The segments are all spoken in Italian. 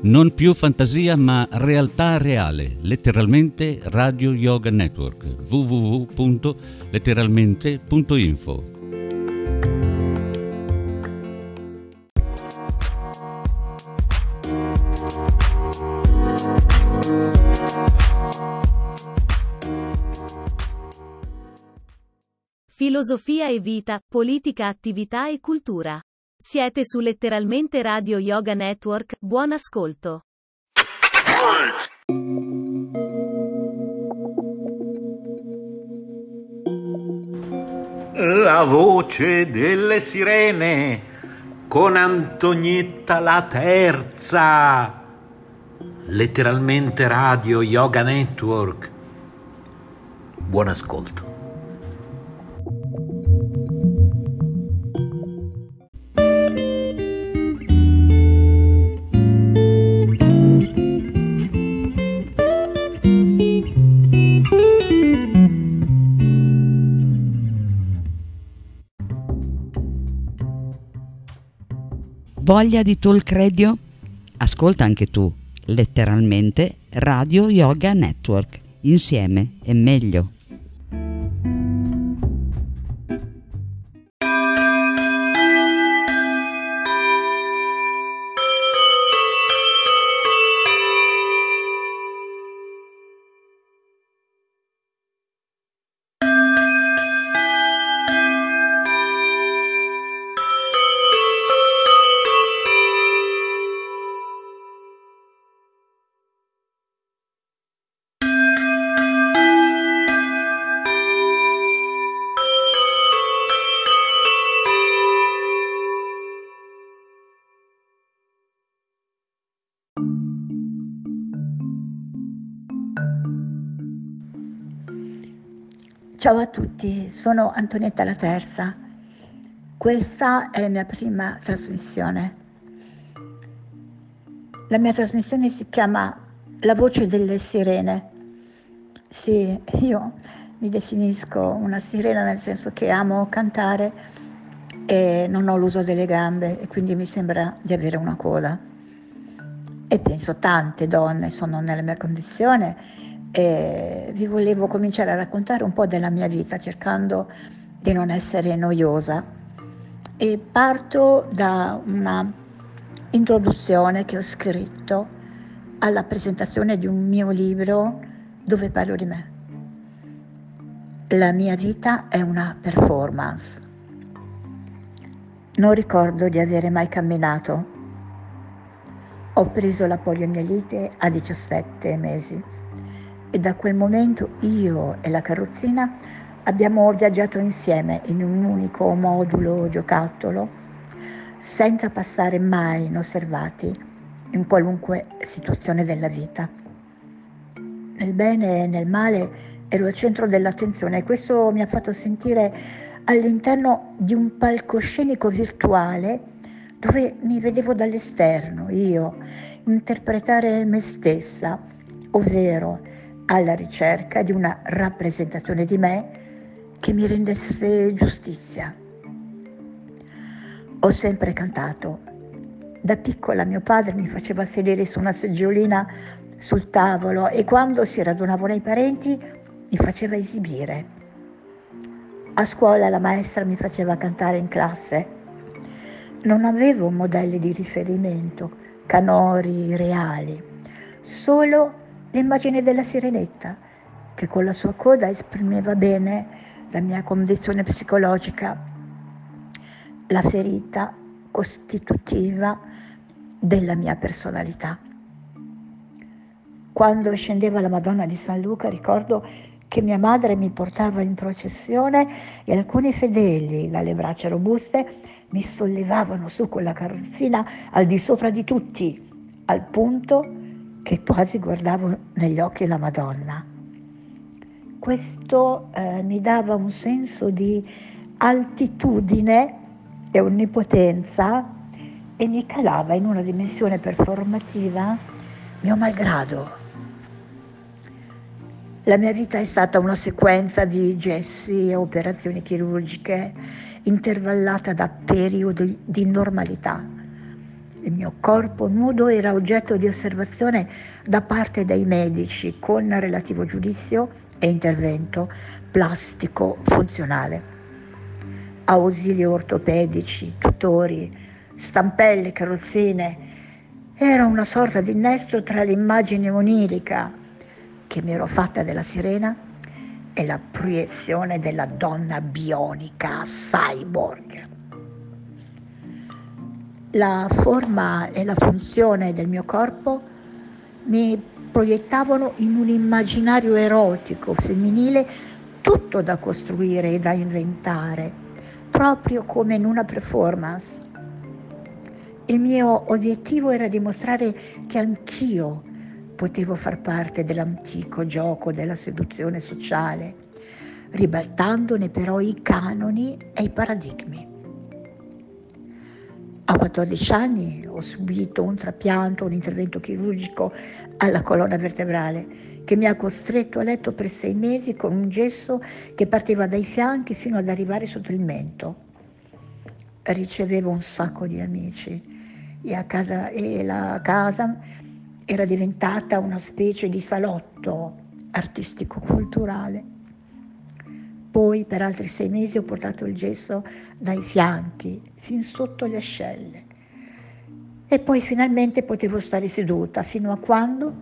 Non più fantasia ma realtà reale, letteralmente Radio Yoga Network, www.letteralmente.info. Filosofia e vita, politica, attività e cultura. Siete su letteralmente Radio Yoga Network, buon ascolto. La voce delle sirene con Antonietta la terza. Letteralmente Radio Yoga Network. Buon ascolto. Voglia di Talk Radio? Ascolta anche tu, letteralmente, Radio Yoga Network. Insieme è meglio. Ciao a tutti, sono Antonietta la terza. Questa è la mia prima trasmissione. La mia trasmissione si chiama La voce delle sirene. Sì, io mi definisco una sirena nel senso che amo cantare e non ho l'uso delle gambe e quindi mi sembra di avere una coda. E penso tante donne sono nella mia condizione. E vi volevo cominciare a raccontare un po' della mia vita cercando di non essere noiosa e parto da una introduzione che ho scritto alla presentazione di un mio libro dove parlo di me. La mia vita è una performance. Non ricordo di avere mai camminato. Ho preso la poliomielite a 17 mesi. E da quel momento io e la carrozzina abbiamo viaggiato insieme in un unico modulo giocattolo, senza passare mai inosservati in qualunque situazione della vita. Nel bene e nel male ero al centro dell'attenzione e questo mi ha fatto sentire all'interno di un palcoscenico virtuale dove mi vedevo dall'esterno, io, interpretare me stessa, ovvero alla ricerca di una rappresentazione di me che mi rendesse giustizia. Ho sempre cantato. Da piccola mio padre mi faceva sedere su una seggiolina sul tavolo e quando si radunavano i parenti mi faceva esibire. A scuola la maestra mi faceva cantare in classe. Non avevo modelli di riferimento, canori reali, solo l'immagine della sirenetta, che con la sua coda esprimeva bene la mia condizione psicologica, la ferita costitutiva della mia personalità. Quando scendeva la Madonna di San Luca, ricordo che mia madre mi portava in processione e alcuni fedeli, dalle braccia robuste, mi sollevavano su con la carrozzina al di sopra di tutti, al punto che quasi guardavo negli occhi la Madonna. Questo mi dava un senso di altitudine e onnipotenza e mi calava in una dimensione performativa mio malgrado. La mia vita è stata una sequenza di gessi e operazioni chirurgiche intervallata da periodi di normalità. Il mio corpo nudo era oggetto di osservazione da parte dei medici con relativo giudizio e intervento plastico funzionale. Ausili ortopedici, tutori, stampelle, carrozzine. Era una sorta di innesto tra l'immagine onirica che mi ero fatta della sirena e la proiezione della donna bionica cyborg. La forma e la funzione del mio corpo mi proiettavano in un immaginario erotico, femminile, tutto da costruire e da inventare, proprio come in una performance. Il mio obiettivo era dimostrare che anch'io potevo far parte dell'antico gioco della seduzione sociale, ribaltandone però i canoni e i paradigmi. A 14 anni ho subito un trapianto, un intervento chirurgico alla colonna vertebrale che mi ha costretto a letto per 6 mesi con un gesso che partiva dai fianchi fino ad arrivare sotto il mento. Ricevevo un sacco di amici e la casa era diventata una specie di salotto artistico-culturale. Poi per altri 6 mesi ho portato il gesso dai fianchi fin sotto le ascelle e poi finalmente potevo stare seduta fino a quando,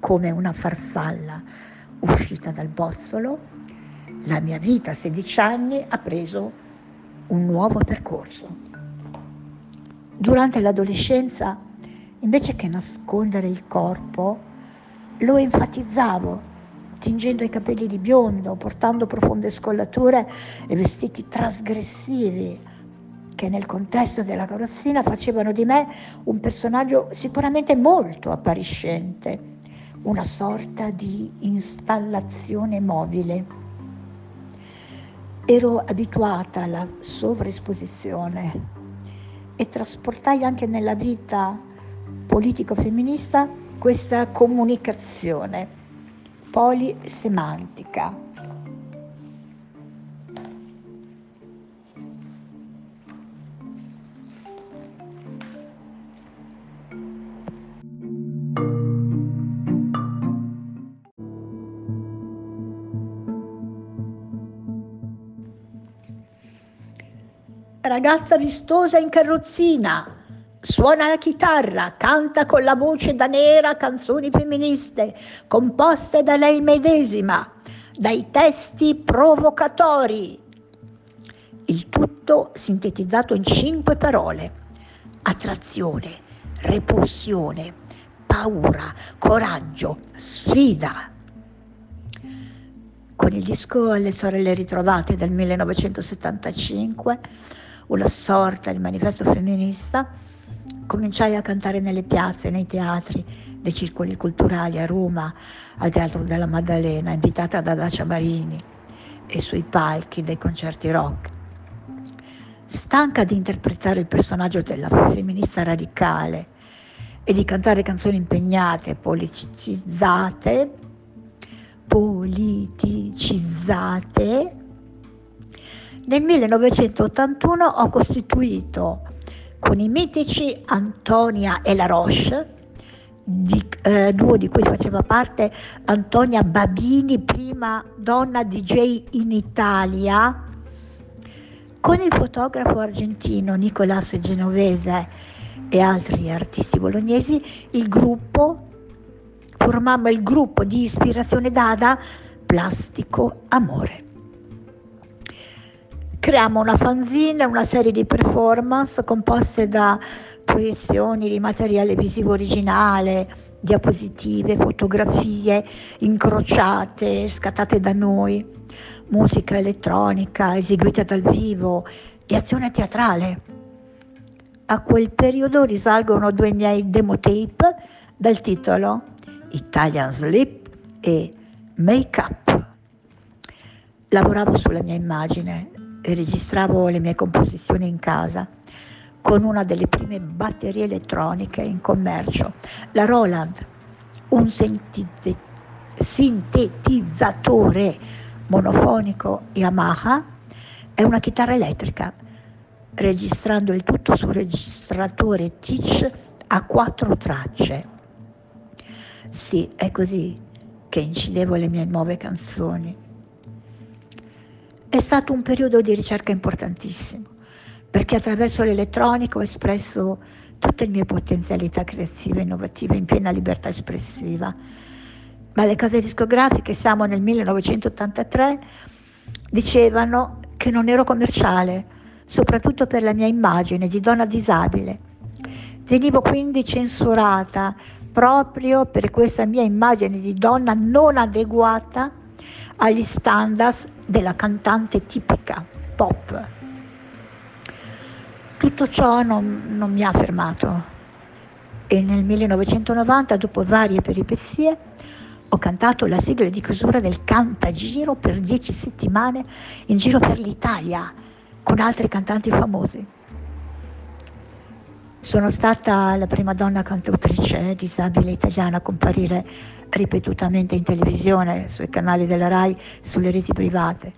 come una farfalla uscita dal bozzolo, la mia vita a 16 anni ha preso un nuovo percorso. Durante l'adolescenza, invece che nascondere il corpo, lo enfatizzavo, tingendo i capelli di biondo, portando profonde scollature e vestiti trasgressivi che nel contesto della carrozzina facevano di me un personaggio sicuramente molto appariscente, una sorta di installazione mobile. Ero abituata alla sovraesposizione e trasportai anche nella vita politico-femminista questa comunicazione polisemantica. Ragazza vistosa in carrozzina, suona la chitarra, canta con la voce da nera canzoni femministe composte da lei medesima, dai testi provocatori. Il tutto sintetizzato in 5 parole: attrazione, repulsione, paura, coraggio, sfida. Con il disco Le sorelle ritrovate del 1975, una sorta di manifesto femminista, cominciai a cantare nelle piazze, nei teatri, nei circoli culturali a Roma, al Teatro della Maddalena, invitata da Dacia Marini, e sui palchi dei concerti rock. Stanca di interpretare il personaggio della femminista radicale e di cantare canzoni impegnate, politicizzate, nel 1981 ho costituito con i mitici Antonia Elaroche, duo di cui faceva parte Antonia Babini, prima donna DJ in Italia, con il fotografo argentino Nicolas Genovese e altri artisti bolognesi, formammo il gruppo di ispirazione Dada Plastico Amore. Creiamo una fanzine, una serie di performance composte da proiezioni di materiale visivo originale, diapositive, fotografie incrociate, scattate da noi, musica elettronica eseguita dal vivo e azione teatrale. A quel periodo risalgono 2 miei demotape dal titolo Italian Sleep e Make Up. Lavoravo sulla mia immagine e registravo le mie composizioni in casa con una delle prime batterie elettroniche in commercio, la Roland, un sintetizzatore monofonico Yamaha e una chitarra elettrica registrando il tutto su registratore Tych a 4 tracce. Sì, è così che incidevo le mie nuove canzoni. È stato un periodo di ricerca importantissimo, perché attraverso l'elettronica ho espresso tutte le mie potenzialità creative e innovative in piena libertà espressiva. Ma le case discografiche, siamo nel 1983, dicevano che non ero commerciale, soprattutto per la mia immagine di donna disabile. Venivo quindi censurata proprio per questa mia immagine di donna non adeguata agli standards della cantante tipica pop. Tutto ciò non mi ha fermato e nel 1990, dopo varie peripezie, ho cantato la sigla di chiusura del Cantagiro per 10 settimane in giro per l'Italia con altri cantanti famosi. Sono stata la prima donna cantautrice disabile italiana a comparire ripetutamente in televisione, sui canali della RAI, sulle reti private,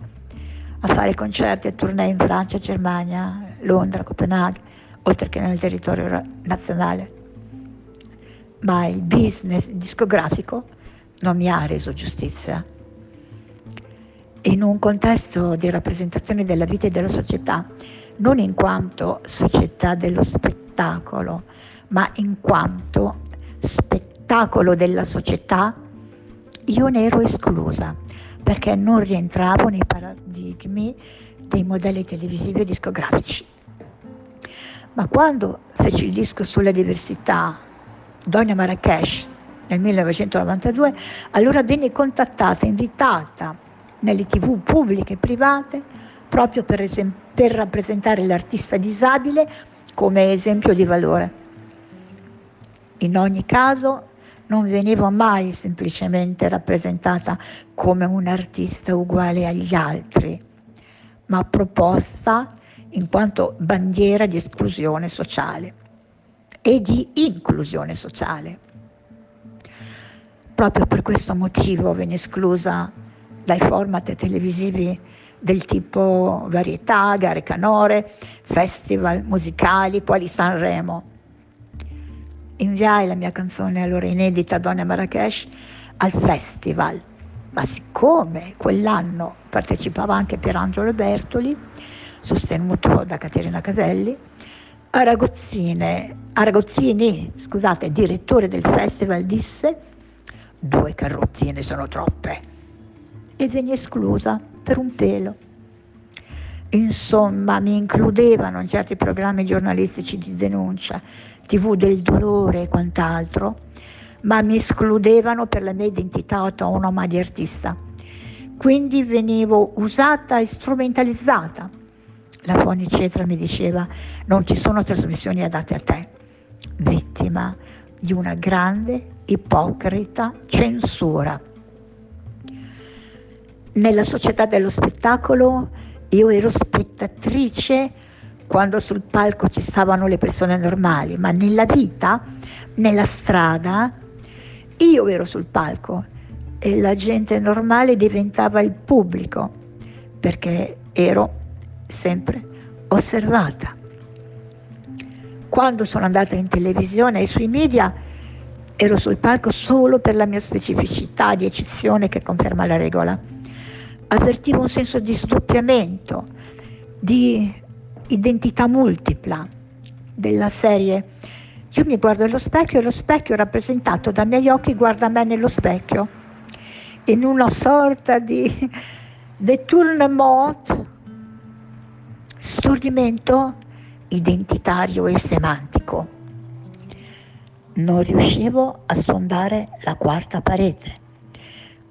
a fare concerti e tournée in Francia, Germania, Londra, Copenaghen, oltre che nel territorio nazionale. Ma il business discografico non mi ha reso giustizia. In un contesto di rappresentazione della vita e della società, non in quanto società dello spettacolo, ma in quanto spettacolo della società, io ne ero esclusa, perché non rientravo nei paradigmi dei modelli televisivi e discografici. Ma quando feci il disco sulla diversità, Donna Marrakesh, nel 1992, allora venne contattata, invitata nelle tv pubbliche e private proprio per rappresentare l'artista disabile come esempio di valore. In ogni caso non venivo mai semplicemente rappresentata come un'artista uguale agli altri, ma proposta in quanto bandiera di esclusione sociale e di inclusione sociale. Proprio per questo motivo venne esclusa dai format televisivi del tipo varietà, gare canore, festival musicali quali Sanremo. Inviai la mia canzone allora inedita Donna Marrakesh al festival, ma siccome quell'anno partecipava anche Pierangelo Bertoli, sostenuto da Caterina Caselli, Aragozzini, direttore del festival, disse: 2 carrozzine sono troppe, e venne esclusa per un pelo. Insomma, mi includevano in certi programmi giornalistici di denuncia, TV del dolore e quant'altro, ma mi escludevano per la mia identità autonoma di artista. Quindi venivo usata e strumentalizzata. La fonicetra mi diceva: non ci sono trasmissioni adatte a te, vittima di una grande ipocrita censura. Nella società dello spettacolo io ero spettatrice quando sul palco ci stavano le persone normali, ma nella vita, nella strada, io ero sul palco e la gente normale diventava il pubblico, perché ero sempre osservata. Quando sono andata in televisione e sui media, ero sul palco solo per la mia specificità di eccezione che conferma la regola. Avvertivo un senso di sdoppiamento, di identità multipla, della serie: io mi guardo allo specchio e lo specchio rappresentato dai miei occhi guarda me nello specchio, in una sorta di détournement, stordimento identitario e semantico. Non riuscivo a sfondare la 4ª parete,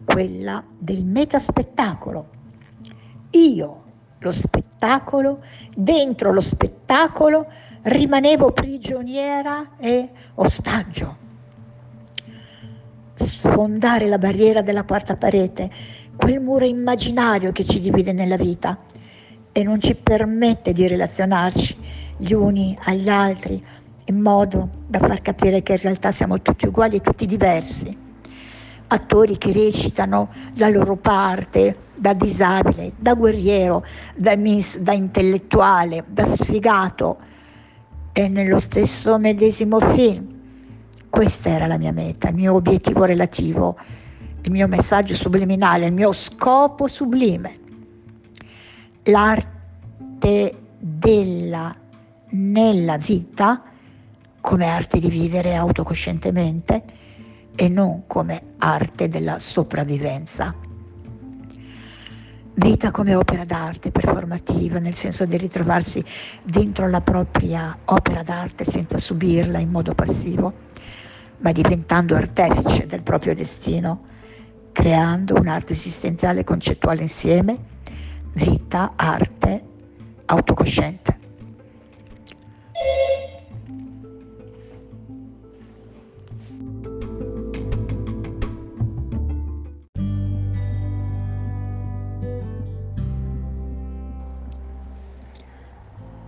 quella del metaspettacolo. Io, lo spettacolo, dentro lo spettacolo, rimanevo prigioniera e ostaggio. Sfondare la barriera della 4ª parete, quel muro immaginario che ci divide nella vita e non ci permette di relazionarci gli uni agli altri, in modo da far capire che in realtà siamo tutti uguali e tutti diversi. Attori che recitano la loro parte, da disabile, da guerriero, da intellettuale, da sfigato, e nello stesso medesimo film. Questa era la mia meta, il mio obiettivo relativo, il mio messaggio subliminale, il mio scopo sublime. L'arte della nella vita come arte di vivere autocoscientemente e non come arte della sopravvivenza. Vita come opera d'arte performativa, nel senso di ritrovarsi dentro la propria opera d'arte senza subirla in modo passivo, ma diventando artefice del proprio destino, creando un'arte esistenziale e concettuale insieme, vita, arte, autocosciente.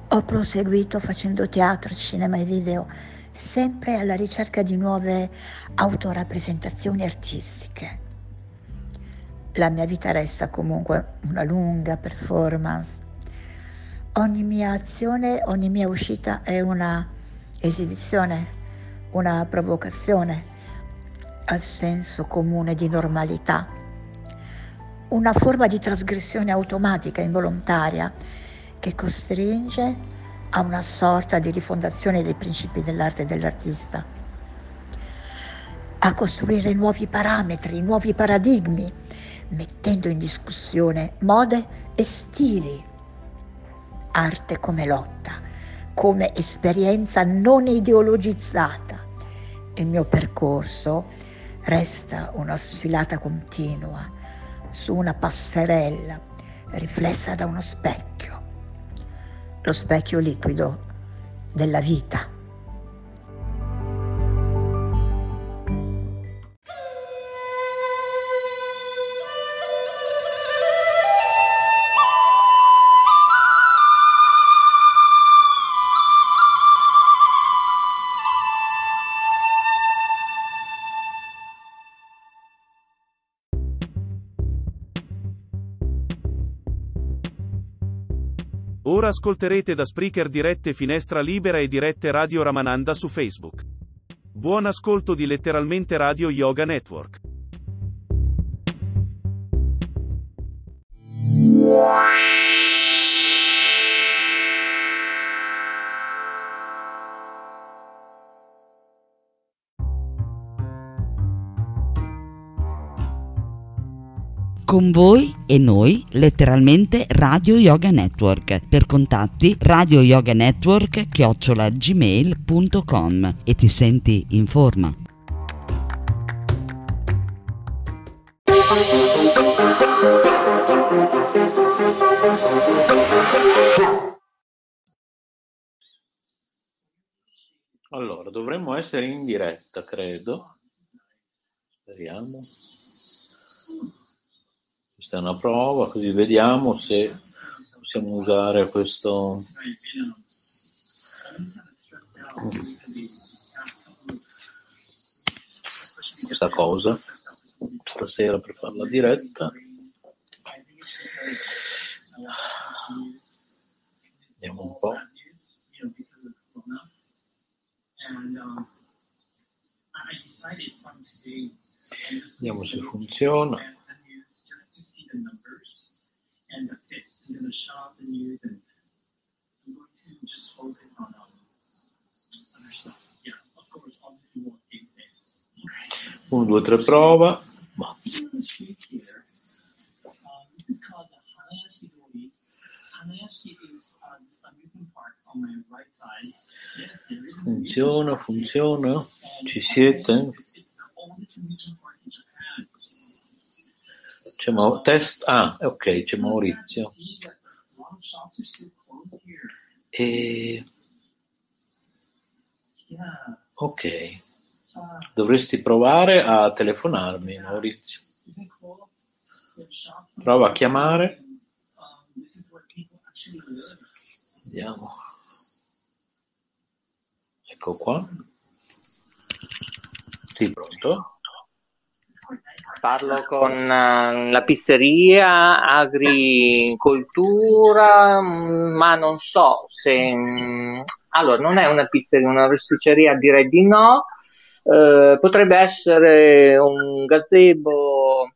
Ho proseguito facendo teatro, cinema e video, sempre alla ricerca di nuove autorappresentazioni artistiche. La mia vita resta comunque una lunga performance. Ogni mia azione, ogni mia uscita è una esibizione, una provocazione al senso comune di normalità, una forma di trasgressione automatica, involontaria, che costringe a una sorta di rifondazione dei principi dell'arte e dell'artista, a costruire nuovi parametri, nuovi paradigmi, mettendo in discussione mode e stili. Arte come lotta, come esperienza non ideologizzata. Il mio percorso resta una sfilata continua su una passerella riflessa da uno specchio. Lo specchio liquido della vita. Ora ascolterete da Spreaker dirette Finestra Libera e dirette Radio Ramananda su Facebook. Buon ascolto di Letteralmente Radio Yoga Network. Con voi e noi, letteralmente Radio Yoga Network. Per contatti radioyoganetwork@gmail.com. E ti senti in forma. Allora, dovremmo essere in diretta, credo. Speriamo. Questa è una prova, così vediamo se possiamo usare questo. Questa cosa stasera per farla diretta. Vediamo un po'. Vediamo se funziona. Un, due, tre, prova. Funziona. Ci siete? C'è test. Ah, ok, c'è Maurizio. Ok. Dovresti provare a telefonarmi, Maurizio. Prova a chiamare. Vediamo. Ecco qua. Sì, pronto? parlo con la pizzeria, agricoltura, ma non so se... Allora, non è una pizzeria, una rosticceria, direi di no. Potrebbe essere un gazebo...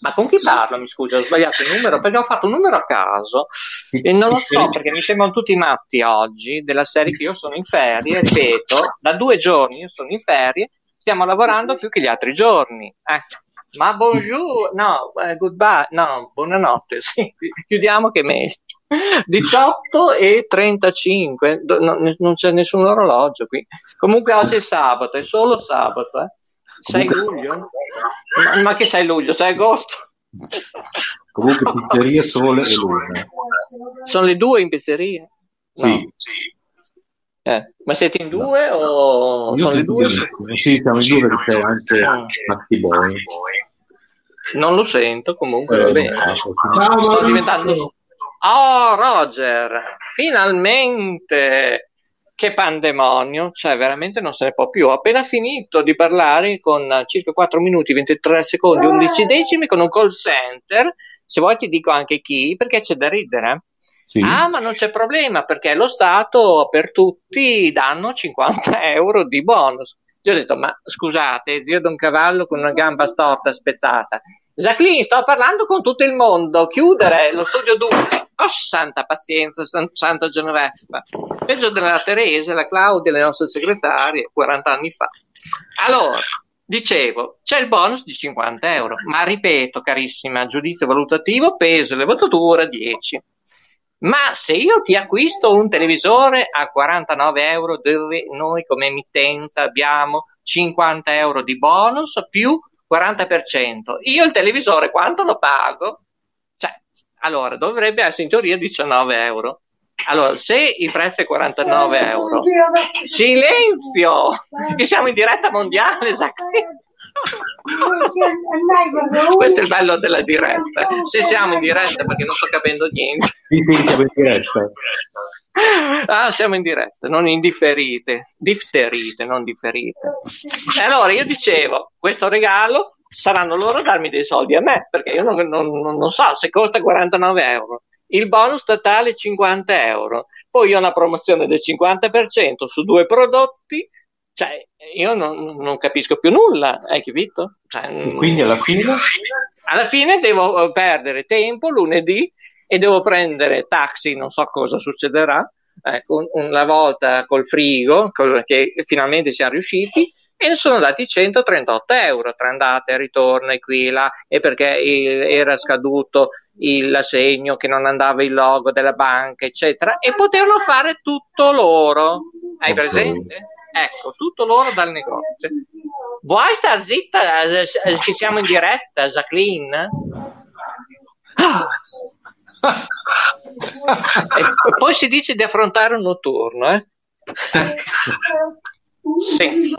Ma con chi parlo? Mi scusa, ho sbagliato il numero, perché ho fatto un numero a caso e non lo so, perché mi sembrano tutti matti oggi, della serie che io sono in ferie, ripeto, da 2 giorni io sono in ferie, stiamo lavorando più che gli altri giorni. Ma bonjour, no, goodbye, no, buonanotte, sì, chiudiamo che è meglio. 18:35, non c'è nessun orologio qui. Comunque oggi è sabato, è solo sabato, 6 luglio? Ma che 6 luglio? 6 agosto? Comunque pizzeria Sole e Luna. Sono le 2 in pizzeria? No. Sì, sì. Ma siete in 2 o io sono le 2? Sì, siamo in 2 perché c'è anche Matti Boy. Non lo sento comunque, va bene. Ciao, sto diventando... Oh, Roger! Finalmente! Che pandemonio, cioè veramente non se ne può più. Ho appena finito di parlare con circa 4 minuti, 23 secondi, 11 decimi con un call center, se vuoi ti dico anche chi, perché c'è da ridere. Sì. Ah, ma non c'è problema, perché lo Stato per tutti danno 50 euro di bonus. Io ho detto, ma scusate, zio Don Cavallo con una gamba storta, spezzata. Jacqueline, sto parlando con tutto il mondo, chiudere lo studio duro. Oh, santa pazienza, santa Genoveffa. Peggio della Teresa, la Claudia, le nostre segretarie, 40 anni fa. Allora, dicevo, c'è il bonus di 50 euro, ma ripeto, carissima, giudizio valutativo, peso, le votature, 10. Ma se io ti acquisto un televisore a 49 euro, dove noi come emittenza abbiamo 50 euro di bonus più 40%, io il televisore quanto lo pago? Allora, dovrebbe essere in teoria 19 euro. Allora, se il prezzo è 49 euro... Silenzio! Che siamo in diretta mondiale, questo è il bello della diretta. Se siamo in diretta, perché non sto capendo niente. Sì, siamo in diretta. Ah, siamo in diretta, non indifferite. Difterite, non differite. Allora, io dicevo, questo regalo... saranno loro a darmi dei soldi a me, perché io non so se costa 49 euro, il bonus statale 50 euro, poi ho una promozione del 50% su 2 prodotti, cioè io non capisco più nulla, hai capito? Cioè, e quindi alla fine devo perdere tempo lunedì e devo prendere taxi, non so cosa succederà, una volta col frigo, che finalmente siamo riusciti, e sono dati 138 euro tra andate e ritorno e qui e là, e perché era scaduto l'assegno che non andava il logo della banca eccetera, e potevano fare tutto loro, hai presente? Ecco, tutto loro dal negozio. Vuoi star zitta che siamo in diretta, Jacqueline? E poi si dice di affrontare un notturno, Sì.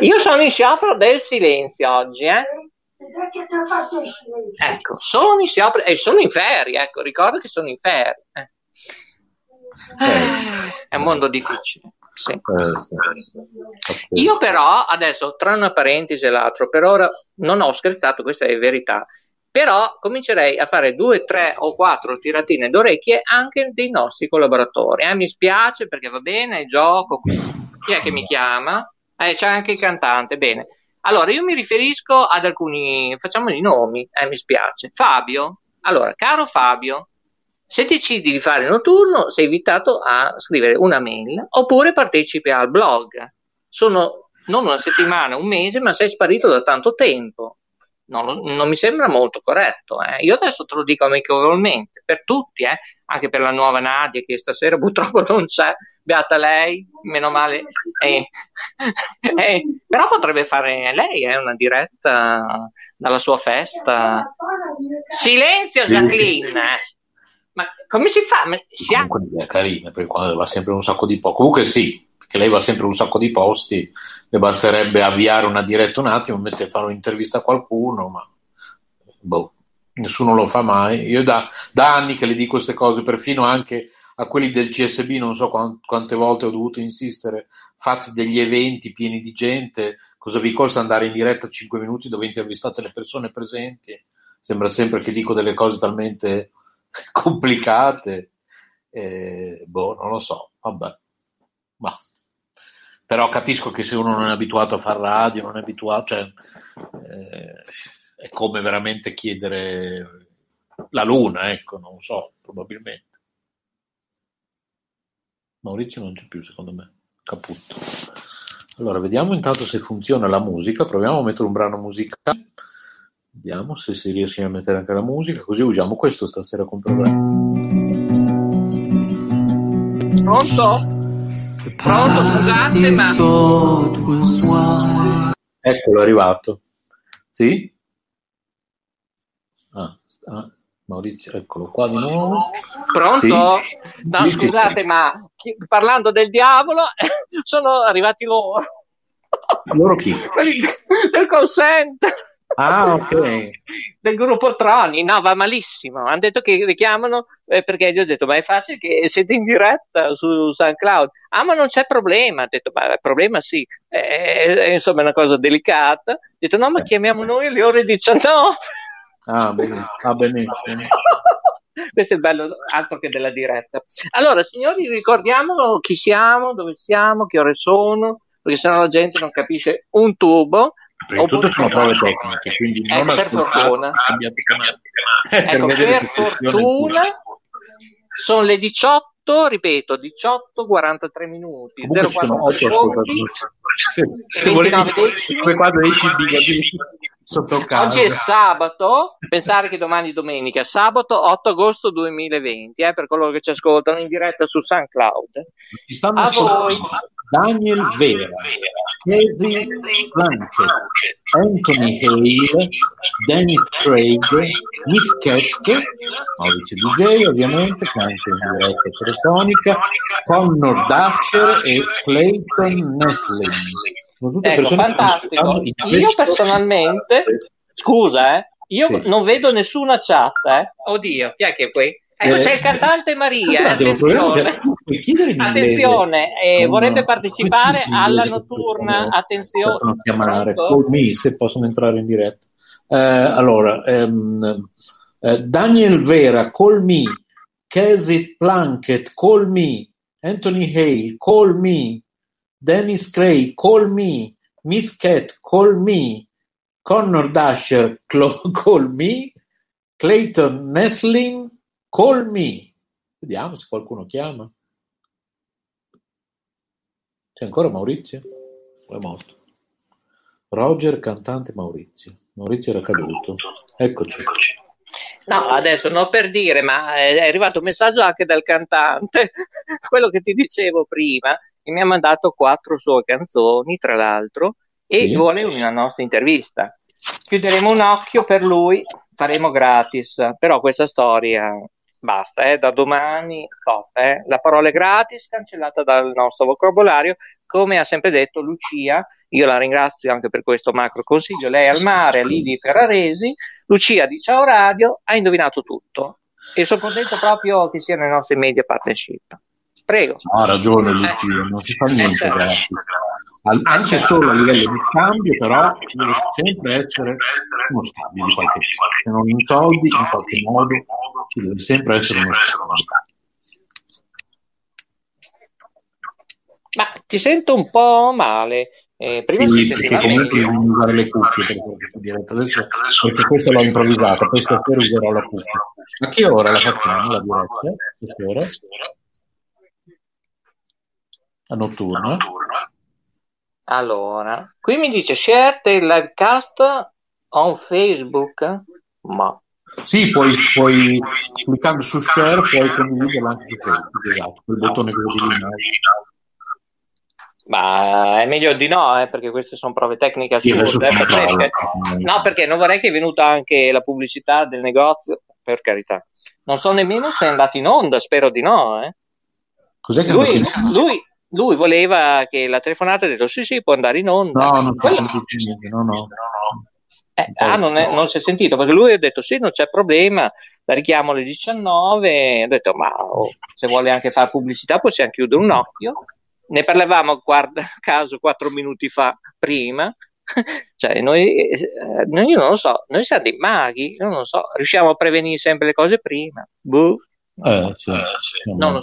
Io sono in sciopero del silenzio oggi, Ecco, sono in sciopero e sono in ferie, ecco, ricordo che sono in ferie. È un mondo difficile. Sì. Io però adesso, tra una parentesi e l'altro, per ora non ho scherzato, questa è verità, però comincerei a fare 2, 3 o 4 tiratine d'orecchie anche dei nostri collaboratori. Mi spiace perché va bene, gioco. Chi è che mi chiama? C'è anche il cantante, bene. Allora, io mi riferisco ad alcuni, facciamo i nomi, mi spiace. Fabio, allora, caro Fabio, se decidi di fare il notturno sei invitato a scrivere una mail oppure partecipi al blog. Sono non una settimana, un mese, ma sei sparito da tanto tempo. Non mi sembra molto corretto. Io adesso te lo dico amichevolmente, per tutti, anche per la nuova Nadia che stasera purtroppo non c'è, beata lei, meno male, però potrebbe fare lei una diretta dalla sua festa. Silenzio, Jacqueline! Ma come si fa? Comunque è carina, perché quando va sempre un sacco di posti, comunque sì, perché lei va sempre un sacco di posti, le basterebbe avviare una diretta un attimo, fare un'intervista a qualcuno, ma boh, nessuno lo fa mai. Io da anni che le dico queste cose, perfino anche a quelli del CSB non so quante volte ho dovuto insistere, fatti degli eventi pieni di gente, cosa vi costa andare in diretta 5 minuti dove intervistate le persone presenti? Sembra sempre che dico delle cose talmente complicate, non lo so, vabbè, ma però capisco che se uno non è abituato a far radio, non è abituato, è come veramente chiedere la luna, ecco, non so, probabilmente. Maurizio non c'è più, secondo me, caputto. Allora, vediamo intanto se funziona la musica, proviamo a mettere un brano musicale, vediamo se si riesce a mettere anche la musica, così usiamo questo stasera con programma. Pronto, scusate, ma... Eccolo, è arrivato. Sì? Ah, Maurizio, eccolo qua di nuovo. Pronto? Sì. No, scusate, ma parlando del diavolo, sono arrivati loro. Loro chi? Quelli del consent. Ah, ok. Del gruppo Troni. No, va malissimo. Hanno detto che richiamano, perché gli ho detto, ma è facile che siete in diretta su SoundCloud. Ah, ma non c'è problema. Ho detto, ma problema sì. Insomma, è una cosa delicata. Ho detto, no, ma chiamiamo noi alle ore 19. Ah, benissimo. Questo è il bello, altro che della diretta. Allora, signori, ricordiamo chi siamo, dove siamo, che ore sono, perché sennò la gente non capisce un tubo. Prima di tutto sono prove tecniche, quindi non per fortuna. Ecco, per fortuna sono le 18, ripeto, 18:43 minuti, 0,4 secondi, se volete quando esci sotto casa. Oggi è sabato, pensare che domani è domenica, sabato 8 agosto 2020, per coloro che ci ascoltano in diretta su SoundCloud. Ci stanno a voi. Daniel Vera, Casey Blanchett, Anthony Hale, Dennis Craig, Miss Keske, Maurice DJ ovviamente, che anche in diretta telefonica, Connor Dasher e Clayton Nesling. Ecco, fantastico. Io personalmente, scusa, io non vedo nessuna chat, Oddio, chi è che è qui? C'è il cantante Maria, attenzione, vorrebbe partecipare alla notturna, attenzione. Chiamare, se possono entrare in diretta. Allora, Daniel Vera, call me, Casey Plunkett, call me, Anthony Hale, call me, Dennis Cray, call me, Miss Cat, call me, Connor Dasher, call me, Clayton Nesling, call me. Vediamo se qualcuno chiama. C'è ancora Maurizio? O è morto? Roger, cantante Maurizio. Maurizio era caduto. Eccoci. No, adesso non per dire, ma è arrivato un messaggio anche dal cantante. Quello che ti dicevo prima, che mi ha mandato 4 sue canzoni, tra l'altro, e vuole una nostra intervista. Chiuderemo un occhio per lui, faremo gratis, però questa storia basta, da domani stop, la parola è gratis, cancellata dal nostro vocabolario, come ha sempre detto Lucia. Io la ringrazio anche per questo macro consiglio, lei al mare, lì di Ferraresi, Lucia di Ciao Radio, ha indovinato tutto e sono contento proprio che sia nelle nostre media partnership. Prego. Ha ragione Lucia, non si fa niente gratis. Anche solo a livello di scambio, però ci deve sempre essere uno scambio di qualche modo. Se non in soldi, in qualche modo ci deve sempre essere uno scambio. Ma ti sento un po' male. Prima sì, perché comunque non usare le cuffie perché questa l'ho improvvisata, questa sera userò la cuffia. A che ora la facciamo la diretta? Stasera? A notturno. Allora, qui mi dice share the livecast on Facebook, ma sì, puoi cliccando su share puoi condividerla anche su Facebook, esatto, quel bottone che lo divina. Ma è meglio di no, perché queste sono prove tecniche assurde. No, perché non vorrei che è venuta anche la pubblicità del negozio, per carità. Non so nemmeno se è andato in onda, spero di no. Cos'è che lui voleva che la telefonata, ha detto sì, può andare in onda. No, non si è sentito niente, no. Non si è sentito, perché lui ha detto sì, non c'è problema, la richiamo alle 19, ho detto ma se vuole anche fare pubblicità possiamo chiudere un occhio, ne parlavamo guarda caso 4 minuti fa prima, cioè noi io non lo so, noi siamo dei maghi, io non lo so, riusciamo a prevenire sempre le cose prima, non lo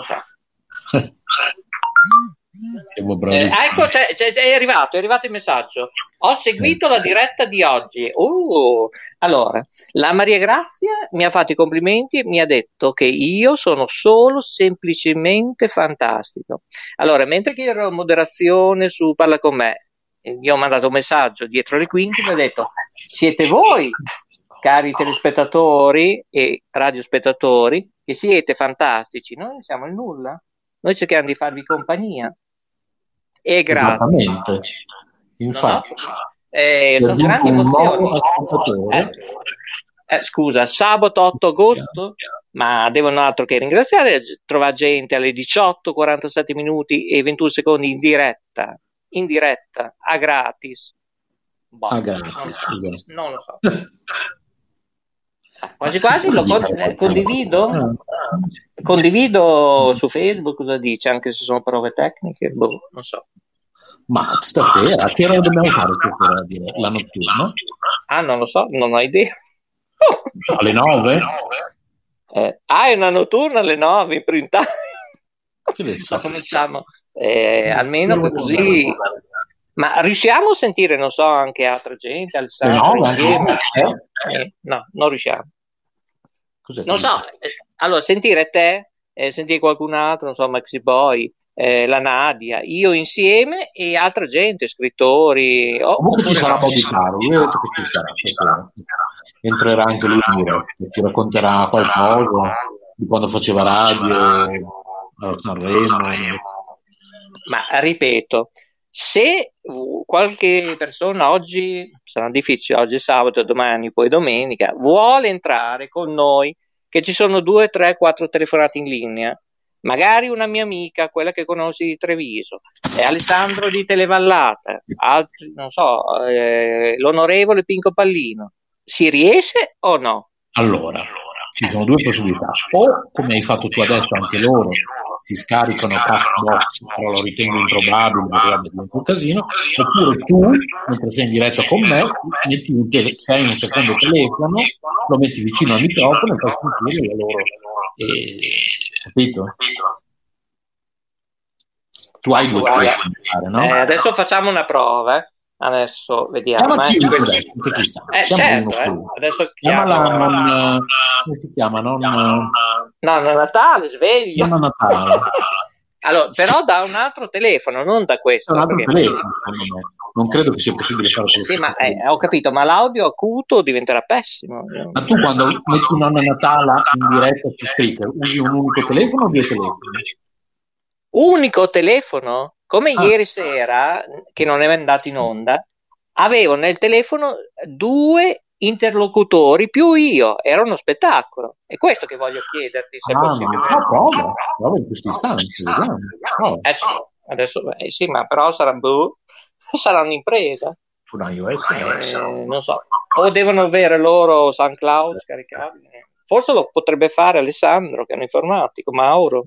so. Siamo bravissimi. Ecco, è arrivato il messaggio. Ho seguito la diretta di oggi. Allora, la Maria Grazia mi ha fatto i complimenti e mi ha detto che io sono solo semplicemente fantastico. Allora, mentre che ero in moderazione su Parla con me, io ho mandato un messaggio dietro le quinte e mi ha detto: siete voi, cari telespettatori e radiospettatori, che siete fantastici. Noi non siamo il nulla. Noi cerchiamo di farvi compagnia. E grazie. Infatti. Sono grandi emozioni. Scusa, sabato 8 agosto, ma devono altro che ringraziare, trova gente alle 18:47 minuti e 21 secondi in diretta, a gratis. Boh, non lo so. Quasi lo condivido su Facebook, cosa dice, anche se sono prove tecniche, non so. Ma stasera, che ora dobbiamo fare stasera? Dire? La notturna? Ah, non lo so, non ho idea. Alle 9? È una notturna alle 9, in print time. Cominciamo, almeno così. Ma riusciamo a sentire, non so, anche altra gente, Alessandro, no, non riusciamo. Cos'è? Non so, allora, sentire te, sentire qualcun altro, non so, Maxi Boy, la Nadia, io insieme e altra gente, scrittori. Comunque ci sarà Bobby Caro, lui ha detto che ci sarà. Entrerà anche lui, ci racconterà qualcosa di quando faceva radio, Sanremo. Ma ripeto, se qualche persona oggi, sarà difficile, oggi è sabato, domani, poi domenica, vuole entrare con noi, che ci sono 2, 3, 4 telefonate in linea, magari una mia amica, quella che conosci di Treviso, Alessandro di Televallata, altri, non so, l'onorevole Pinco Pallino, si riesce o no? Allora. Ci sono 2 possibilità, o come hai fatto tu adesso anche loro, si scaricano CastBox, però lo ritengo improbabile perché abbiamo un casino, oppure tu, mentre sei in diretta con me, metti sei in un secondo telefono, lo metti vicino al microfono e fai sentire loro, capito? Tu hai 2 cose, no? Adesso facciamo una prova, Adesso vediamo. Adesso chiamala. Come si chiama? Nonna Natale, sveglio. Nonna Natale. Allora, però da un altro telefono, non da questo. Non credo che sia possibile fare questo. Sì, ma ho capito, ma l'audio acuto diventerà pessimo. Ma tu quando metti Nonna Natale in diretta su speaker, usi un unico telefono o 2 telefoni? Unico telefono? Come ieri sera, che non è andato in onda, avevo nel telefono 2 interlocutori più io. Era uno spettacolo. È questo che voglio chiederti, se è possibile. Prova in questi istanti. Adesso, sì, ma però sarà un'impresa. Una iOS, non so. O devono avere loro SoundCloud scaricabile. Forse lo potrebbe fare Alessandro, che è un informatico, Mauro.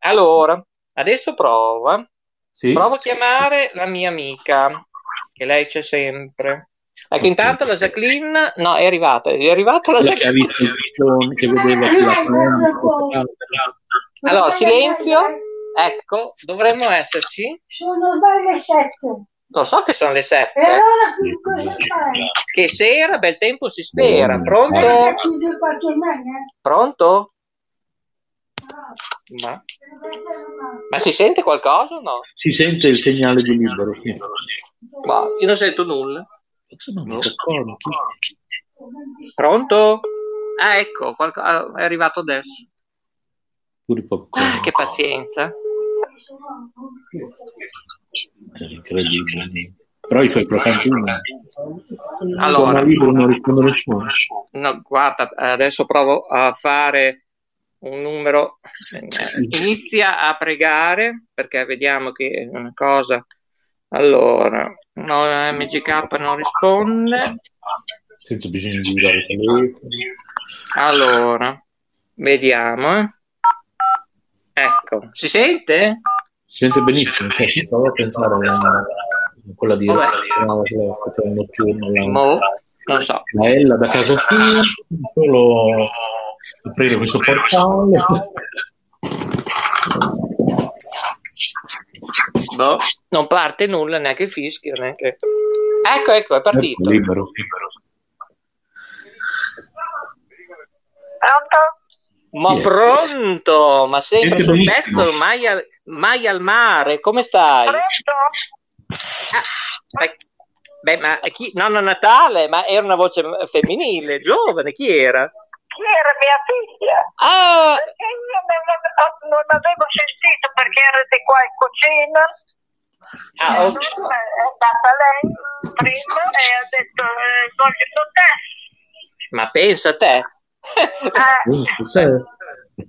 Allora. Adesso provo a chiamare la mia amica, che lei c'è sempre. Ecco, intanto la Jacqueline, no, è arrivata la Jacqueline. Allora, silenzio, ecco, dovremmo esserci. Sono le 7. Lo so che sono le 7. E allora cosa fai? Che sera, bel tempo si spera. Pronto? Ma si sente qualcosa o no? Si sente il segnale di libero, sì. Ma io non sento nulla. Pronto? Ah, ecco, è arrivato adesso. Che pazienza. Incredibile. Però i suoi programmi allora non risponde nessuno. No, guarda, adesso provo a fare un numero, inizia a pregare, perché vediamo che è una cosa. Allora, no, MGK non risponde, senza bisogno di guidare. Allora, vediamo. Ecco, si sente? Si sente benissimo. Stavo a pensare a quella di notturno. Non so. La Ella da casa mia, solo aprire questo portale. No, non parte nulla, neanche il fischio, neanche... Ecco, è partito. Ecco, libero. Pronto? Ma pronto, ma sempre sul petto, mai al mare, come stai? Pronto? Beh, ma chi? Nonno Natale, ma era una voce femminile, giovane, chi era? Chi era mia figlia? Ah. Perché io non avevo sentito, perché erate qua in cucina. Ah, okay. È andata lei prima e ha detto voglio con te. Ma pensa a te.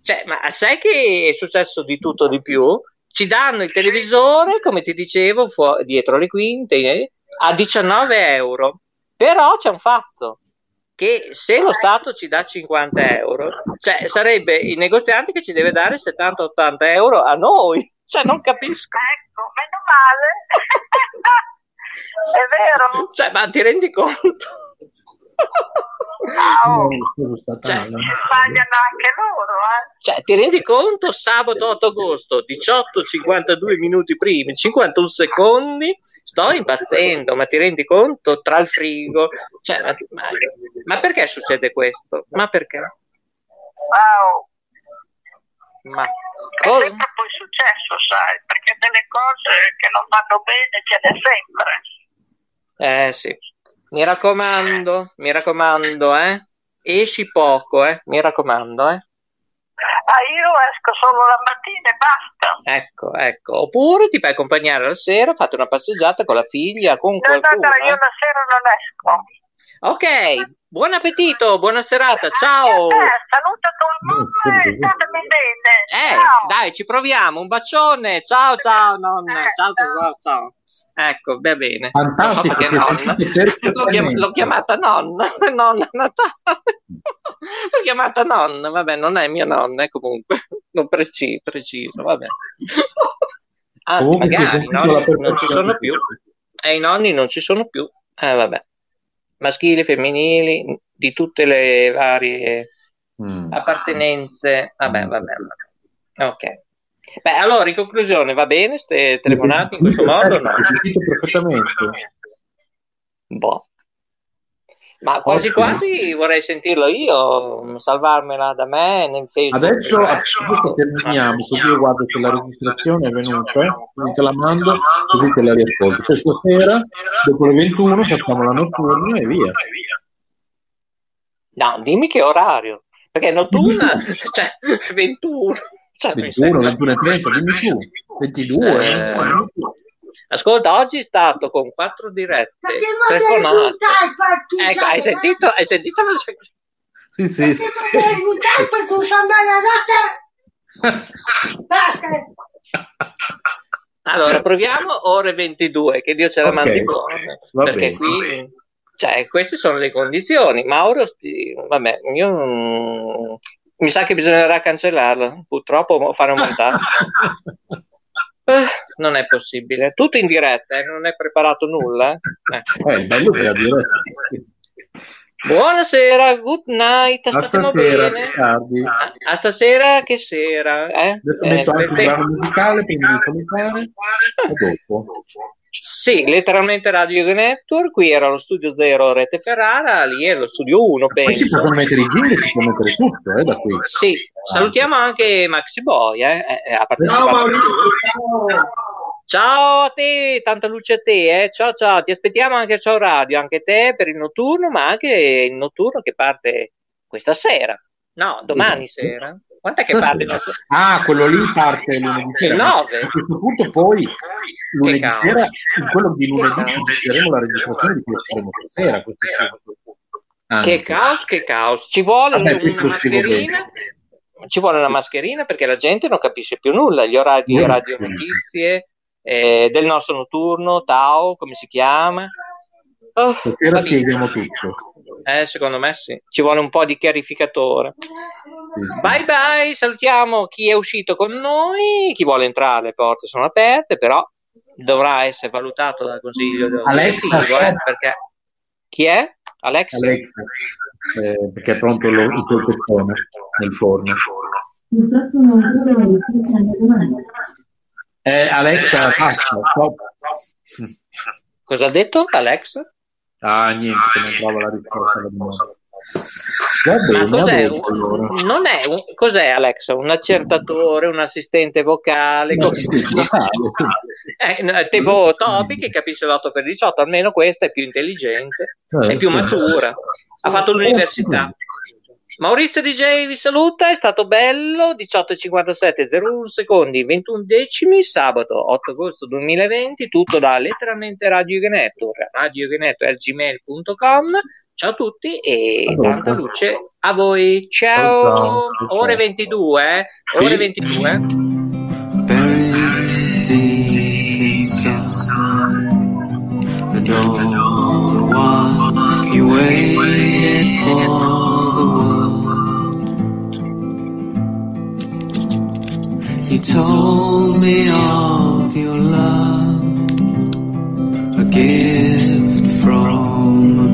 Cioè, ma sai che è successo di tutto di più? Ci danno il televisore, come ti dicevo, dietro le quinte, a 19 euro. Però c'è un fatto, che se lo Stato ci dà 50 euro, cioè sarebbe il negoziante che ci deve dare 70-80 euro a noi. Cioè, non capisco. Ecco, meno male. È vero. Cioè, ma ti rendi conto? Wow. Cioè, sbagliano anche loro, Cioè, ti rendi conto? Sabato 8 agosto 18:52 minuti primi 51 secondi sto impazzendo, ma ti rendi conto? Tra il frigo, cioè, ma perché succede questo? Ma perché? Wow. Ma poi è successo, sai, perché delle cose che non vanno bene ce n'è sempre. Sì. Mi raccomando, esci poco, mi raccomando, io esco solo la mattina e basta. Ecco, oppure ti fai accompagnare la sera, fate una passeggiata con la figlia, con qualcuno. No, io la sera non esco. Ok, buon appetito, buona serata, ciao. Saluta tua mamma e statemi bene. Ciao. Dai, ci proviamo, un bacione, ciao nonna, ciao. Ecco, va bene. Fantastico, l'ho chiamata nonna Natale. L'ho chiamata nonna, vabbè, non è mia nonna, comunque, non preciso, vabbè. Anzi, magari i nonni non ci sono più. E i nonni non ci sono più. Vabbè. Maschili, femminili, di tutte le varie appartenenze. Vabbè. Ok. Beh, allora, in conclusione, va bene ste telefonate in questo modo? No? Perfettamente. Boh. Ma quasi vorrei sentirlo io, salvarmela da me nel Facebook. Adesso terminiamo, così io guardo che la registrazione è venuta, quindi te la mando, così te la riascolto. Questa sera, dopo le 21, facciamo la notturna e via. No, dimmi che orario, perché notturna, cioè 21... 21, 30, dimmi tu, 22. Ascolta, oggi è stato con 4 dirette. Ecco, hai sentito la seconda? Sì. Allora, proviamo ore 22, che Dio ce la mandi buona. Perché qui, cioè, queste sono le condizioni. Ma ora, vabbè, io... Mi sa che bisognerà cancellarlo, purtroppo fare un montaggio. Non è possibile. Tutto in diretta, non è preparato nulla. È bello che la diretta. Buonasera, good night, stasera bene. A stasera che sera? Metto anche un brano musicale per cominciare. Dopo. Sì, letteralmente Radio Yoga Network, qui era lo studio 0 Rete Ferrara, lì è lo studio 1, penso. Poi si può mettere i giri, si può mettere tutto, da qui. Sì, salutiamo anche Maxi Boy, a partecipato. Ciao Maurizio! Ciao a te, tanta luce a te, ciao, ti aspettiamo anche a Ciao Radio, anche te per il notturno, ma anche il notturno che parte questa sera, no, domani sera. Quant'è che parte? Quello lì parte lunedì sera. 9. A questo punto poi lunedì sera, in quello di lunedì faremo la registrazione di quello che faremo stasera. Che caos. Ci vuole una mascherina. Perché la gente non capisce più nulla. Gli orari di Radio Notizie, del nostro notturno, Tao, come si chiama? Stasera spieghiamo tutto. Secondo me sì. Ci vuole un po' di chiarificatore. Sì. Bye bye, salutiamo chi è uscito con noi, chi vuole entrare, le porte sono aperte, però dovrà essere valutato dal consiglio. Alexa, perché chi è? Alexa? Alexa. Perché è pronto il tuo pettone nel forno. Purtroppo non trovo risposta alle domande. Alexa, basta. Cosa ha detto Alex? Ah, niente, che non trovo la risposta alla domanda. Bene, ma cos'è? Allora. Non è un, cos'è Alexa? Un accertatore, un assistente vocale, tipo Toby che capisce l'8x18, almeno questa è più intelligente, è più matura, ha fatto l'università. Maurizio DJ vi saluta, è stato bello. 18:57:01, 21 decimi, sabato 8 agosto 2020, tutto da letteralmente Radio Yoga Network, radioyoganetwork@gmail.com. Ciao a tutti e tanta luce a voi. Ciao. Ciao. Ore 22, ore 22. You told me of your love, a gift from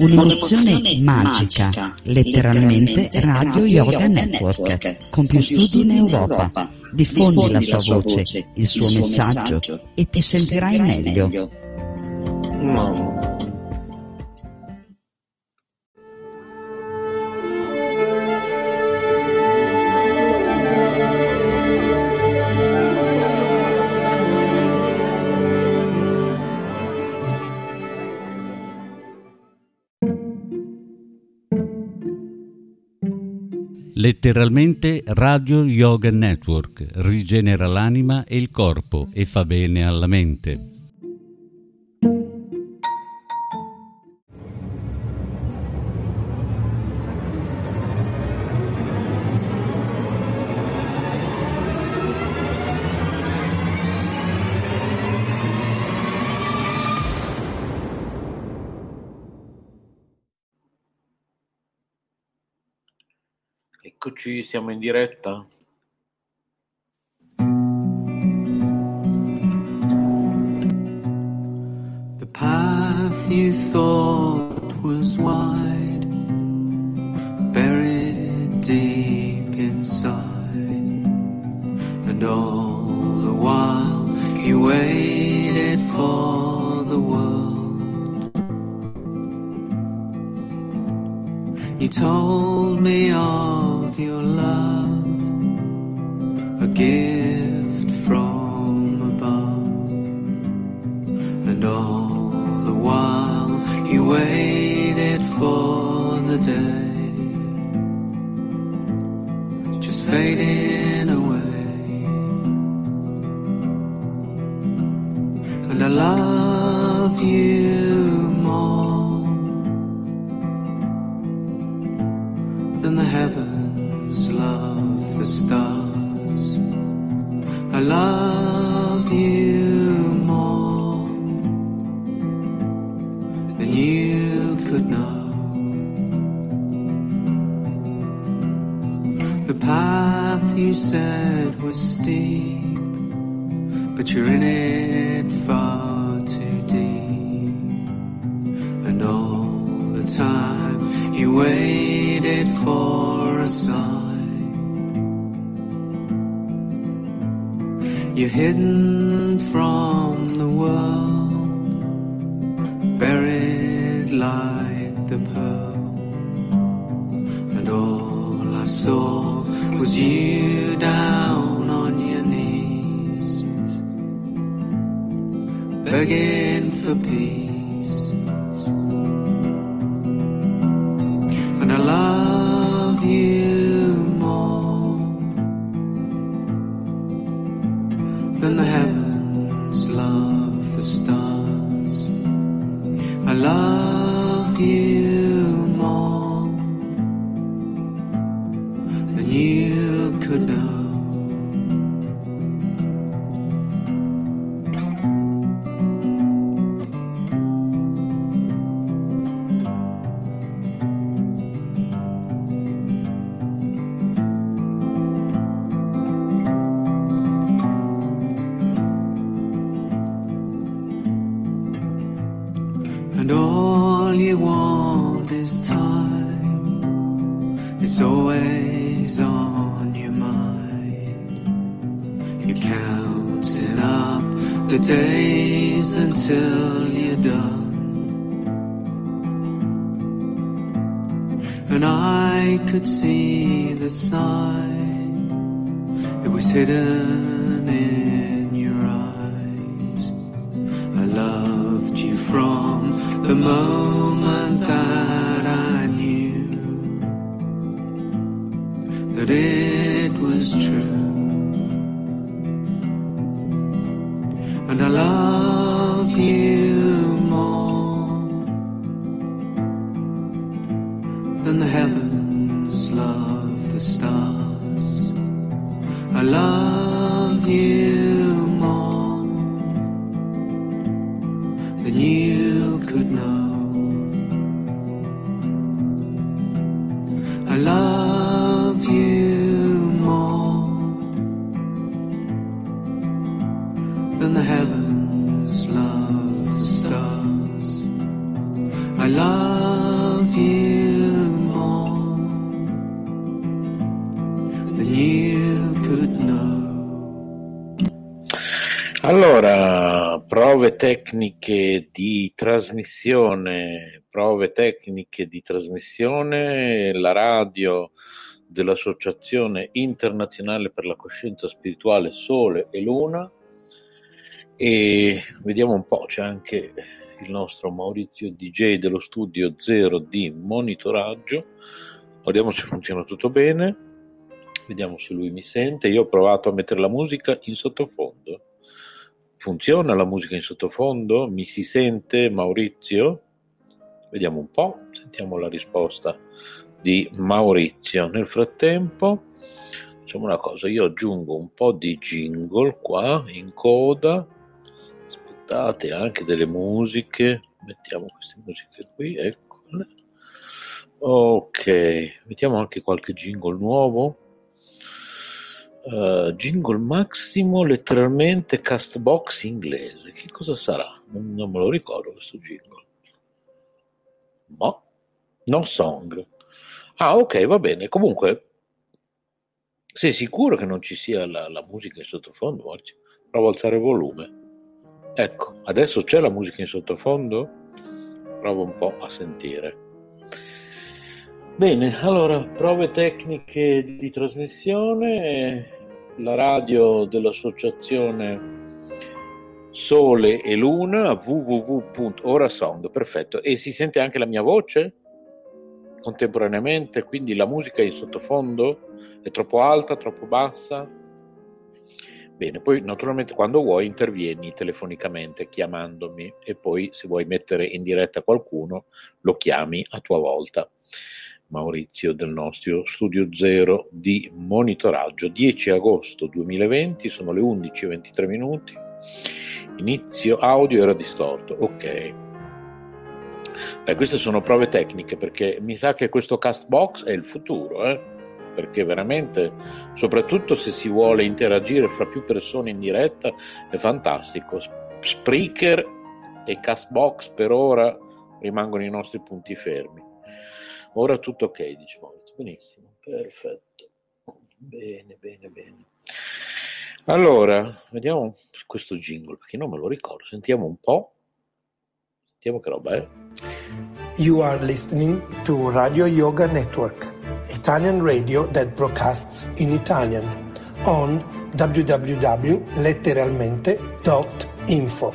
un'emozione magica, letteralmente Radio Yoga Network, con più studi in Europa. Diffondi la sua voce, il suo messaggio e ti sentirai meglio. No. Letteralmente Radio Yoga Network rigenera l'anima e il corpo e fa bene alla mente. Eccoci, siamo in diretta. The path you thought was wide, buried deep inside, and all the while you waited for the world. You told me all your love, a gift from above, and all the while you waited for the day, just fading away, and I love you more than the heavens. Love the stars. I love you more than you could know. The path you said was steep, but you're in it far too deep. And all the time you waited for a sign. You're hidden from the world, buried like the pearl, and all I saw was you down on your knees, begging for peace, and I love you. Than the heavens, love the stars. I love you more than you could know. It's always on your mind. You're counting up the days until you're done. And I could see the sign, it was hidden in your eyes. I loved you from the moment that I knew that it was true. And I love you more than the heavens love the stars. I love you more than you could know. I love you more than the heavens love the stars. I love you more than you could know. Allora, prove tecniche di trasmissione, la radio dell'Associazione Internazionale per la Coscienza Spirituale Sole e Luna. E vediamo un po', c'è anche il nostro Maurizio DJ dello studio 0 di monitoraggio, vediamo se funziona tutto bene, vediamo se lui mi sente. Io ho provato a mettere la musica in sottofondo, funziona la musica in sottofondo? Mi si sente Maurizio? Vediamo un po', sentiamo la risposta di Maurizio. Nel frattempo facciamo una cosa, io aggiungo un po' di jingle qua in coda, aspettate, anche delle musiche, mettiamo queste musiche qui, eccole, ok, mettiamo anche qualche jingle nuovo, jingle massimo letteralmente CastBox inglese, che cosa sarà? Non me lo ricordo questo jingle, boh, no song, ah ok, va bene, comunque sei sicuro che non ci sia la musica in sottofondo oggi? Provo a alzare il volume. Ecco, adesso c'è la musica in sottofondo? Provo un po' a sentire. Bene, allora, prove tecniche di trasmissione. La radio dell'associazione Sole e Luna, www.orasound, perfetto. E si sente anche la mia voce? Contemporaneamente, quindi la musica in sottofondo? È troppo alta, troppo bassa? Bene, poi naturalmente quando vuoi intervieni telefonicamente chiamandomi e poi se vuoi mettere in diretta qualcuno lo chiami a tua volta. Maurizio del nostro Studio Zero di monitoraggio, 10 agosto 2020, sono le 11:23 minuti, inizio audio era distorto, ok. Beh, queste sono prove tecniche perché mi sa che questo CastBox è il futuro, perché veramente, soprattutto se si vuole interagire fra più persone in diretta, è fantastico. Spreaker e CastBox per ora rimangono i nostri punti fermi. Ora tutto ok, diciamo. Benissimo, perfetto. Bene, bene, bene. Allora, vediamo questo jingle, perché non me lo ricordo. Sentiamo un po'. Sentiamo che roba è. You are listening to Radio Yoga Network. Italian radio that broadcasts in Italian on www.letteralmente.info.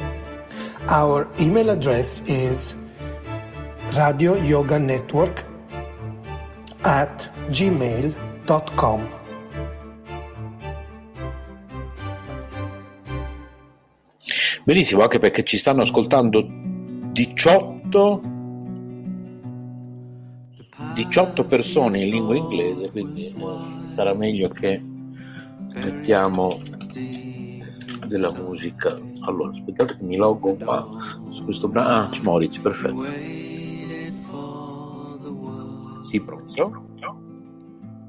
Our email address is radioyoganetwork@gmail.com. Benissimo, anche perché ci stanno ascoltando 18 persone in lingua inglese, quindi sarà meglio che mettiamo della musica. Allora, aspettate che mi loggo qua su questo brano. Ah, Morici, perfetto. Sì, pronto?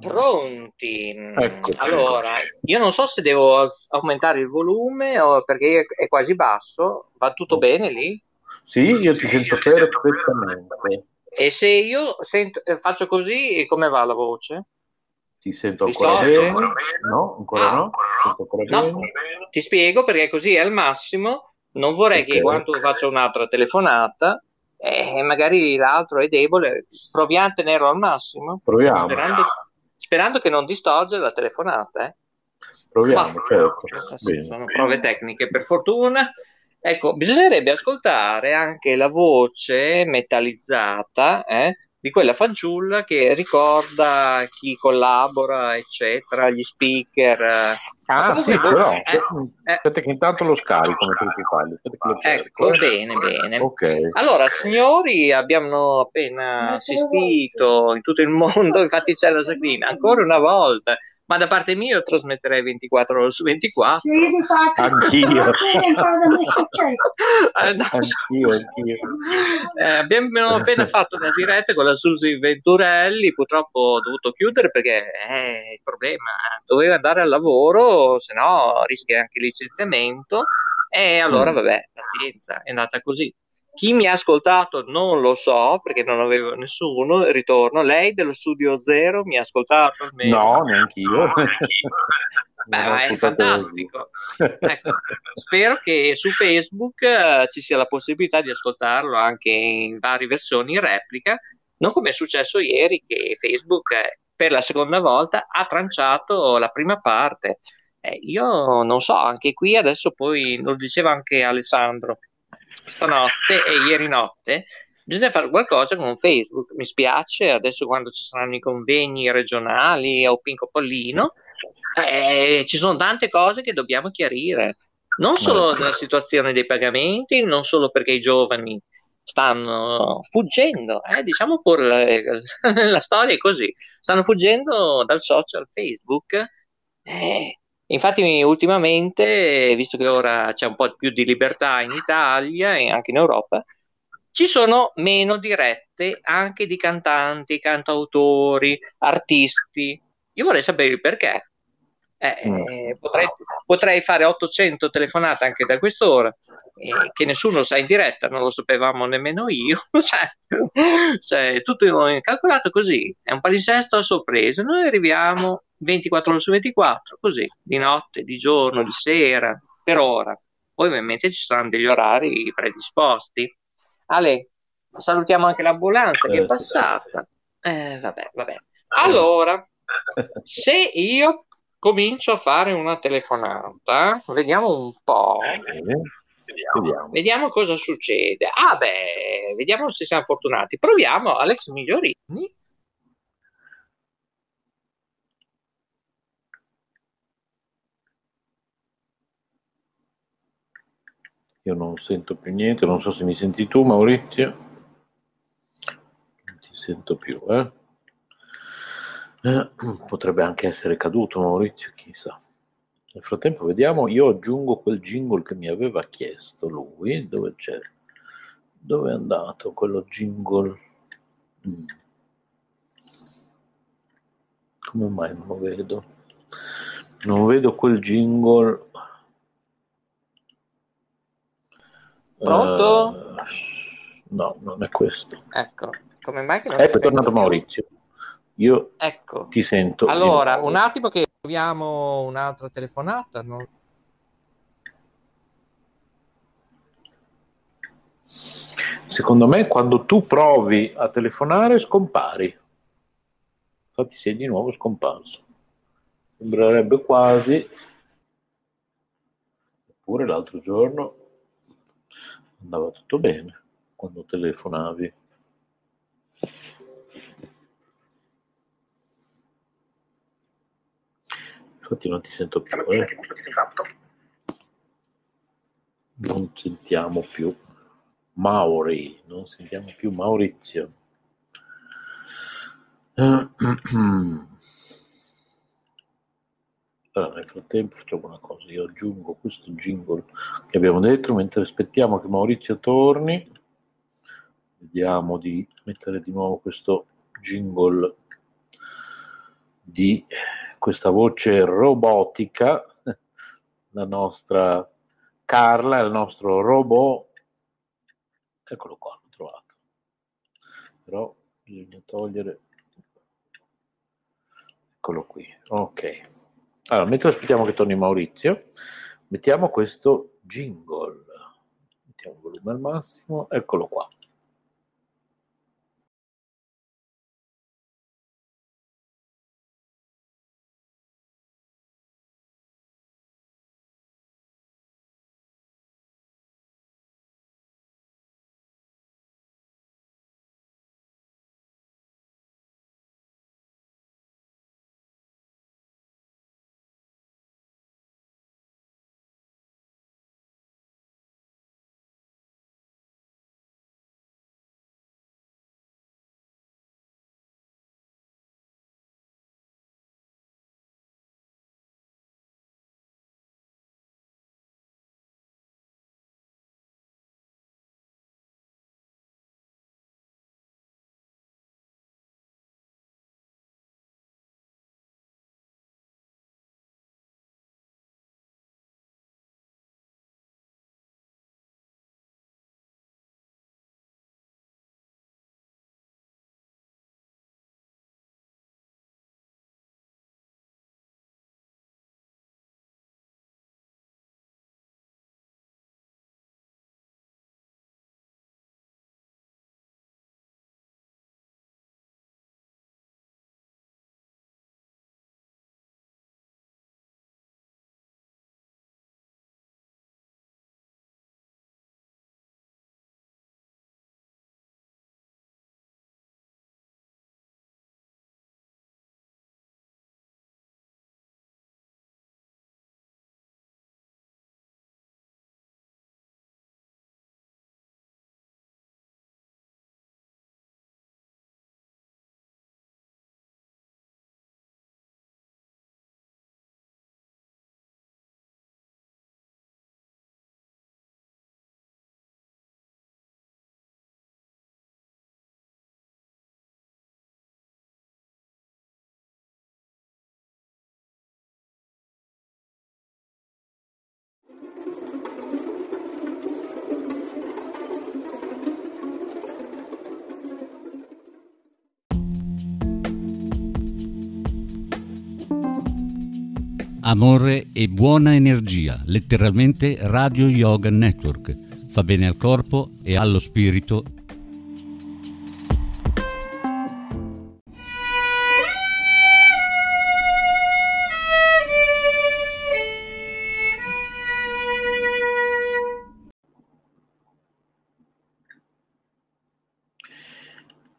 Pronti. Eccoci. Allora, io non so se devo aumentare il volume o perché è quasi basso. Va tutto bene lì? Sì, io ti sento perfettamente. E se io sento, faccio così, come va la voce? Ti sento ancora bene? No, ancora no. Ti spiego, perché così è al massimo. Non vorrei che quando faccio un'altra telefonata, magari l'altro è debole, proviamo a tenerlo al massimo. Proviamo. Sperando che non distorge la telefonata. Proviamo, ma, certo. Bene, sono prove tecniche, per fortuna. Ecco, bisognerebbe ascoltare anche la voce metallizzata di quella fanciulla che ricorda chi collabora, eccetera, gli speaker. Sì, però, aspetta che intanto lo scarico. Ecco, bene, bene. Okay. Allora, signori, abbiamo appena assistito in tutto il mondo, infatti c'è la Sagrina, ancora una volta. Ma da parte mia io trasmetterei 24 ore su 24. Sì, infatti. Anch'io. Anch'io. Abbiamo appena fatto una diretta con la Susi Venturelli, purtroppo ho dovuto chiudere perché il problema, doveva andare al lavoro, se no rischia anche il licenziamento. E allora vabbè, pazienza, è andata così. Chi mi ha ascoltato non lo so, perché non avevo nessuno, ritorno. Lei dello Studio Zero mi ha ascoltato almeno? No, neanch'io. Beh, è fantastico. Ecco, spero che su Facebook ci sia la possibilità di ascoltarlo anche in varie versioni, in replica. Non come è successo ieri, che Facebook per la seconda volta ha tranciato la prima parte. Io non so, anche qui adesso poi, lo diceva anche Alessandro, stanotte e ieri notte bisogna fare qualcosa con Facebook. Mi spiace, adesso quando ci saranno i convegni regionali o Pinco Pollino, ci sono tante cose che dobbiamo chiarire, non solo nella situazione dei pagamenti, non solo perché i giovani stanno fuggendo, diciamo pure la storia è così, stanno fuggendo dal social Facebook. Infatti ultimamente, visto che ora c'è un po' più di libertà in Italia e anche in Europa, ci sono meno dirette anche di cantanti, cantautori, artisti. Io vorrei sapere il perché. Potrei fare 800 telefonate anche da quest'ora, che nessuno sa in diretta, non lo sapevamo nemmeno io. Cioè, tutto calcolato così, è un palinsesto a sorpresa. Noi arriviamo 24 ore su 24, così, di notte, di giorno, di sera, per ora. Poi ovviamente ci saranno degli orari predisposti. Ale, salutiamo anche l'ambulanza che è passata. Vabbè. Allora, se io comincio a fare una telefonata, vediamo un po'. Vediamo cosa succede. Vediamo se siamo fortunati. Proviamo Alex Migliorini. Io non sento più niente, non so se mi senti tu, Maurizio. Non ti sento più, potrebbe anche essere caduto, Maurizio, chissà. Nel frattempo vediamo, io aggiungo quel jingle che mi aveva chiesto lui. Dove c'è? Dove è andato quello jingle? Come mai non lo vedo? Non vedo quel jingle. Pronto? No, non è questo. Ecco, come mai che non è tornato Maurizio? Io ti sento. Allora, un attimo che proviamo un'altra telefonata. No? Secondo me, quando tu provi a telefonare, scompari. Infatti sei di nuovo scomparso. Sembrerebbe quasi. Eppure l'altro giorno andava tutto bene quando telefonavi. Infatti non ti sento più. Che gusto ti sei fatto? Non sentiamo più Mauri, non sentiamo più Maurizio. Allora, nel frattempo facciamo una cosa, io aggiungo questo jingle che abbiamo detto, mentre aspettiamo che Maurizio torni, vediamo di mettere di nuovo questo jingle di questa voce robotica, la nostra Carla, il nostro robot, eccolo qua, l'ho trovato, però bisogna togliere, eccolo qui, ok. Allora, mentre aspettiamo che torni Maurizio, mettiamo questo jingle, mettiamo il volume al massimo, eccolo qua. Amore e buona energia, letteralmente Radio Yoga Network. Fa bene al corpo e allo spirito.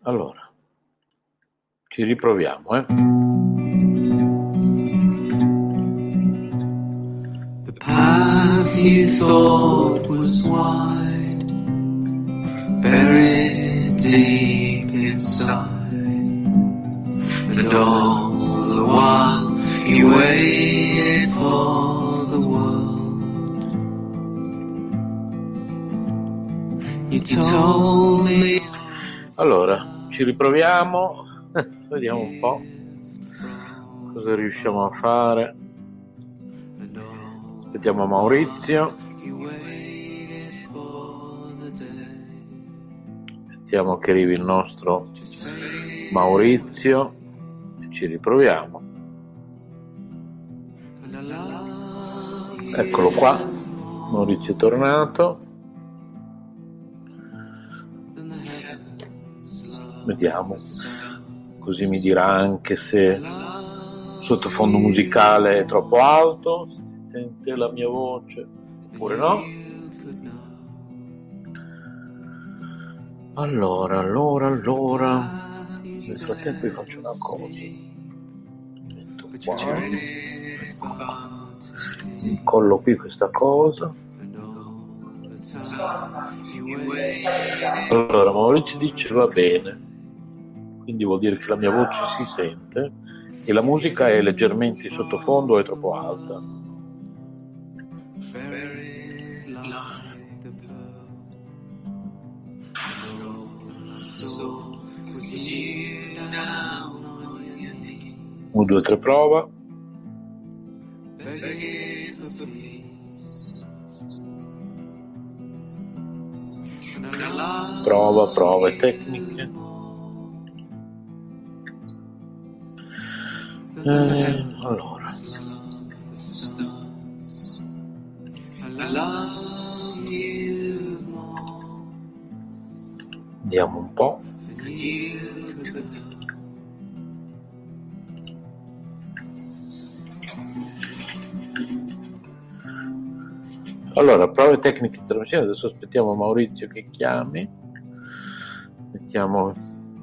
Allora, ci riproviamo, You thought was wide, buried deep inside, and all the while you waited for the world. You told me. Allora, ci riproviamo, vediamo un po' cosa riusciamo a fare. Aspettiamo Maurizio, aspettiamo che arrivi il nostro Maurizio e ci riproviamo. Eccolo qua, Maurizio è tornato. Vediamo, così mi dirà anche se il sottofondo musicale è troppo alto, sente la mia voce oppure no. Allora nel frattempo vi faccio una cosa, metto qua, incollo qui questa cosa. Allora Maurizio dice va bene, quindi vuol dire che la mia voce si sente e la musica è leggermente in sottofondo o è troppo alta. Un, due, tre, prova. Prova, tecniche. Allora. Andiamo un po'. Allora, prove tecniche di traduzione. Adesso aspettiamo Maurizio che chiami. Mettiamo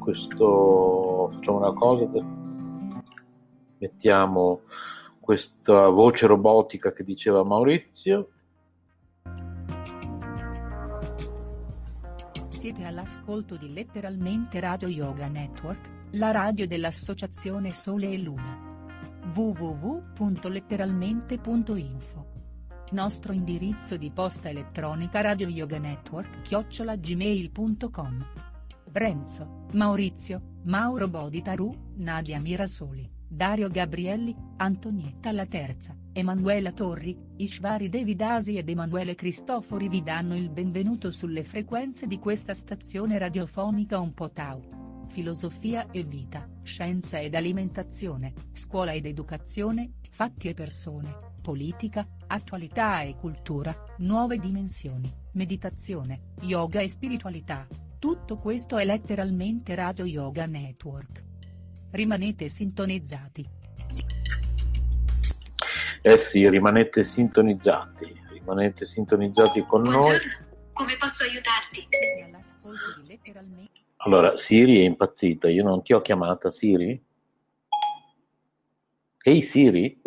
questo. Facciamo una cosa. Mettiamo questa voce robotica che diceva Maurizio. Siete all'ascolto di Letteralmente Radio Yoga Network, la radio dell'associazione Sole e Luna. www.letteralmente.info. Nostro indirizzo di posta elettronica Radio Yoga Network @gmail.com. Renzo, Maurizio, Mauro Boditaru, Nadia Mirasoli, Dario Gabrielli, Antonietta la terza, Emanuela Torri, Ishvari Devidasi ed Emanuele Cristofori vi danno il benvenuto sulle frequenze di questa stazione radiofonica un po' Tau. Filosofia e vita, scienza ed alimentazione, scuola ed educazione, fatti e persone, politica, attualità e cultura, nuove dimensioni, meditazione, yoga e spiritualità. Tutto questo è letteralmente Radio Yoga Network. Rimanete sintonizzati. Eh sì, rimanete sintonizzati con noi. Come posso aiutarti? Allora, Siri è impazzita, io non ti ho chiamata, Siri? Ehi Siri?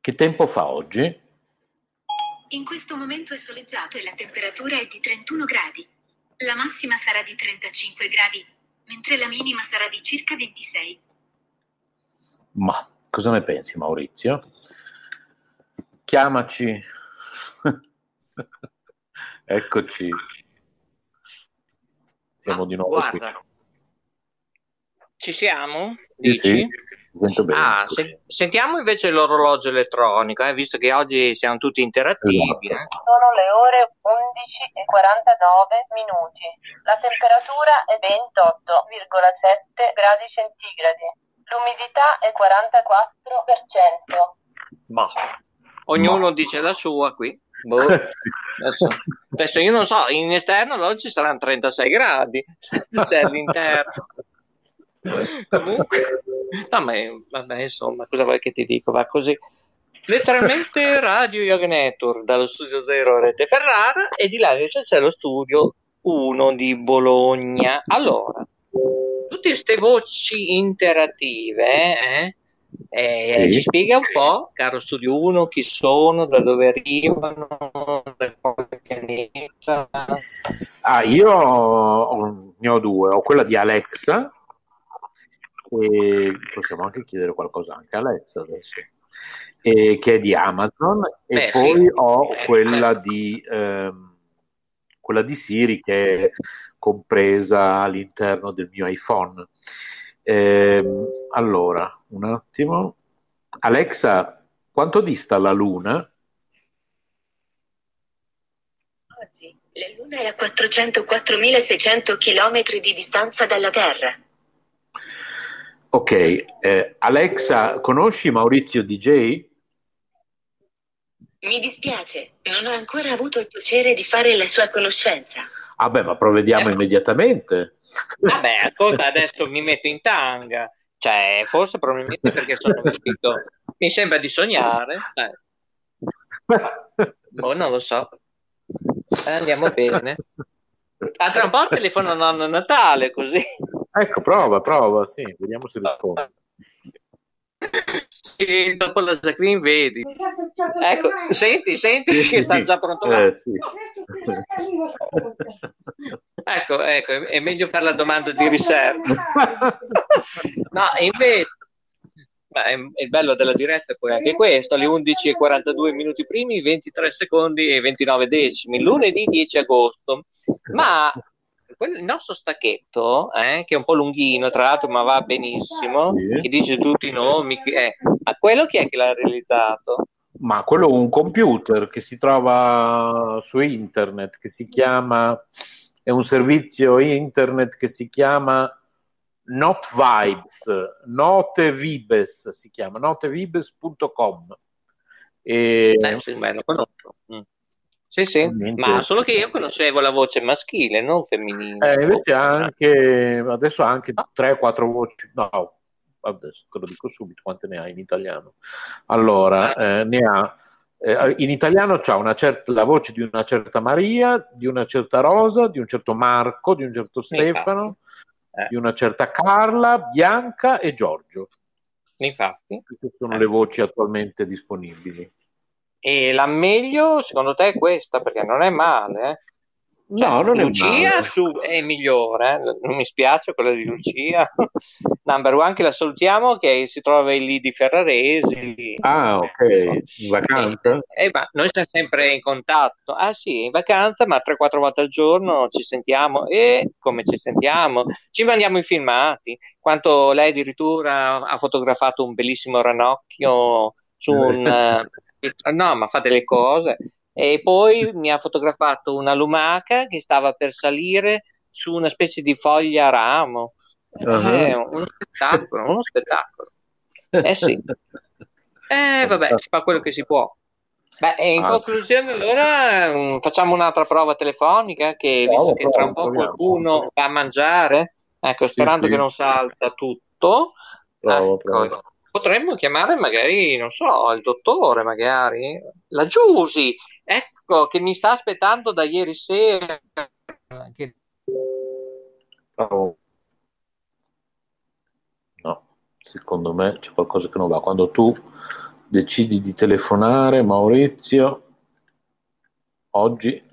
Che tempo fa oggi? In questo momento è soleggiato e la temperatura è di 31 gradi. La massima sarà di 35 gradi, mentre la minima sarà di circa 26. Ma cosa ne pensi, Maurizio? Chiamaci. Eccoci. Siamo di nuovo guarda. Qui. Ci siamo? Dici? Sì, sento bene. Ah, sentiamo invece l'orologio elettronico, visto che oggi siamo tutti interattivi. Esatto. Sono le ore 11:49. La temperatura è 28,7 gradi centigradi. L'umidità è 44%. Ma ognuno dice la sua qui. Boh. Adesso io non so, in esterno oggi saranno 36 gradi, se è all'interno. Comunque, no, ma vabbè, insomma, cosa vuoi che ti dico? Va così. Letteralmente Radio Yoga Network dallo studio 0 Rete Ferrara, e di là invece c'è lo studio 1 di Bologna. Allora, tutte queste voci interattive, sì. Ci spiega un po', caro studio 1, chi sono, da dove arrivano, da quale pianeta? Ah, io ne ho due, ho quella di Alexa. E possiamo anche chiedere qualcosa anche a Alexa adesso, che è di Amazon. E poi sì, ho quella di Siri, che è compresa all'interno del mio iPhone. Allora, un attimo. Alexa, quanto dista la Luna? Oggi la Luna è a 404.600 km di distanza dalla Terra. Ok, Alexa, conosci Maurizio DJ? Mi dispiace, non ho ancora avuto il piacere di fare la sua conoscenza. Ah beh, ma provvediamo immediatamente. Vabbè, ascolta, adesso mi metto in tanga, cioè forse probabilmente perché sono vestito, mi sembra di sognare. Boh, non lo so, andiamo bene. Ah, tra un po' telefono nonno Natale, così. Ecco, prova, sì, vediamo se risponde. Sì, dopo la screen vedi. Ecco, senti che sta già pronto. Sì. Ecco, è meglio fare la domanda di riserva. No, invece, il bello della diretta è poi anche questo, alle 11:42 minuti primi, 23 secondi e 29 decimi, lunedì 10 agosto. Ma il nostro stacchetto, che è un po' lunghino tra l'altro, ma va benissimo, che dice tutti i nomi, ma quello chi è che l'ha realizzato? Ma quello è un computer che si trova su internet, che si chiama, è un servizio internet che si chiama Not Vibes, Note Vibes si chiama, notevibes.com. Lo conosco. Sì, sì, ma solo che io conoscevo la voce maschile, non femminile. Invece anche adesso ha anche 3-4 voci. No, adesso te lo dico subito quante ne ha in italiano. Allora, ne ha in italiano c'ha una certa, la voce di una certa Maria, di una certa Rosa, di un certo Marco, di un certo Stefano, di una certa Carla, Bianca e Giorgio. Infatti, queste sono le voci attualmente disponibili. E la meglio secondo te è questa, perché non è male, eh? Cioè, no, non Lucia è male. È migliore, eh? Non mi spiace quella di Lucia. Number One, che la salutiamo, che si trova lì di Ferraresi. Ah, ok, in vacanza? Ma noi siamo sempre in contatto. Ah sì, in vacanza, ma 3-4 volte al giorno ci sentiamo. E come ci sentiamo? Ci mandiamo i filmati. Quanto lei addirittura ha fotografato un bellissimo ranocchio su un... No, ma fa delle cose. E poi mi ha fotografato una lumaca che stava per salire su una specie di foglia a ramo. Uno spettacolo, uno spettacolo. Eh sì. Vabbè, si fa quello che si può. Beh, e in conclusione allora facciamo un'altra prova telefonica, che visto che tra un po' qualcuno va a mangiare, ecco, sperando che non salta tutto. Ecco. Potremmo chiamare magari, non so, il dottore, magari la Giusy, ecco, che mi sta aspettando da ieri sera. No, secondo me c'è qualcosa che non va. Quando tu decidi di telefonare, Maurizio, oggi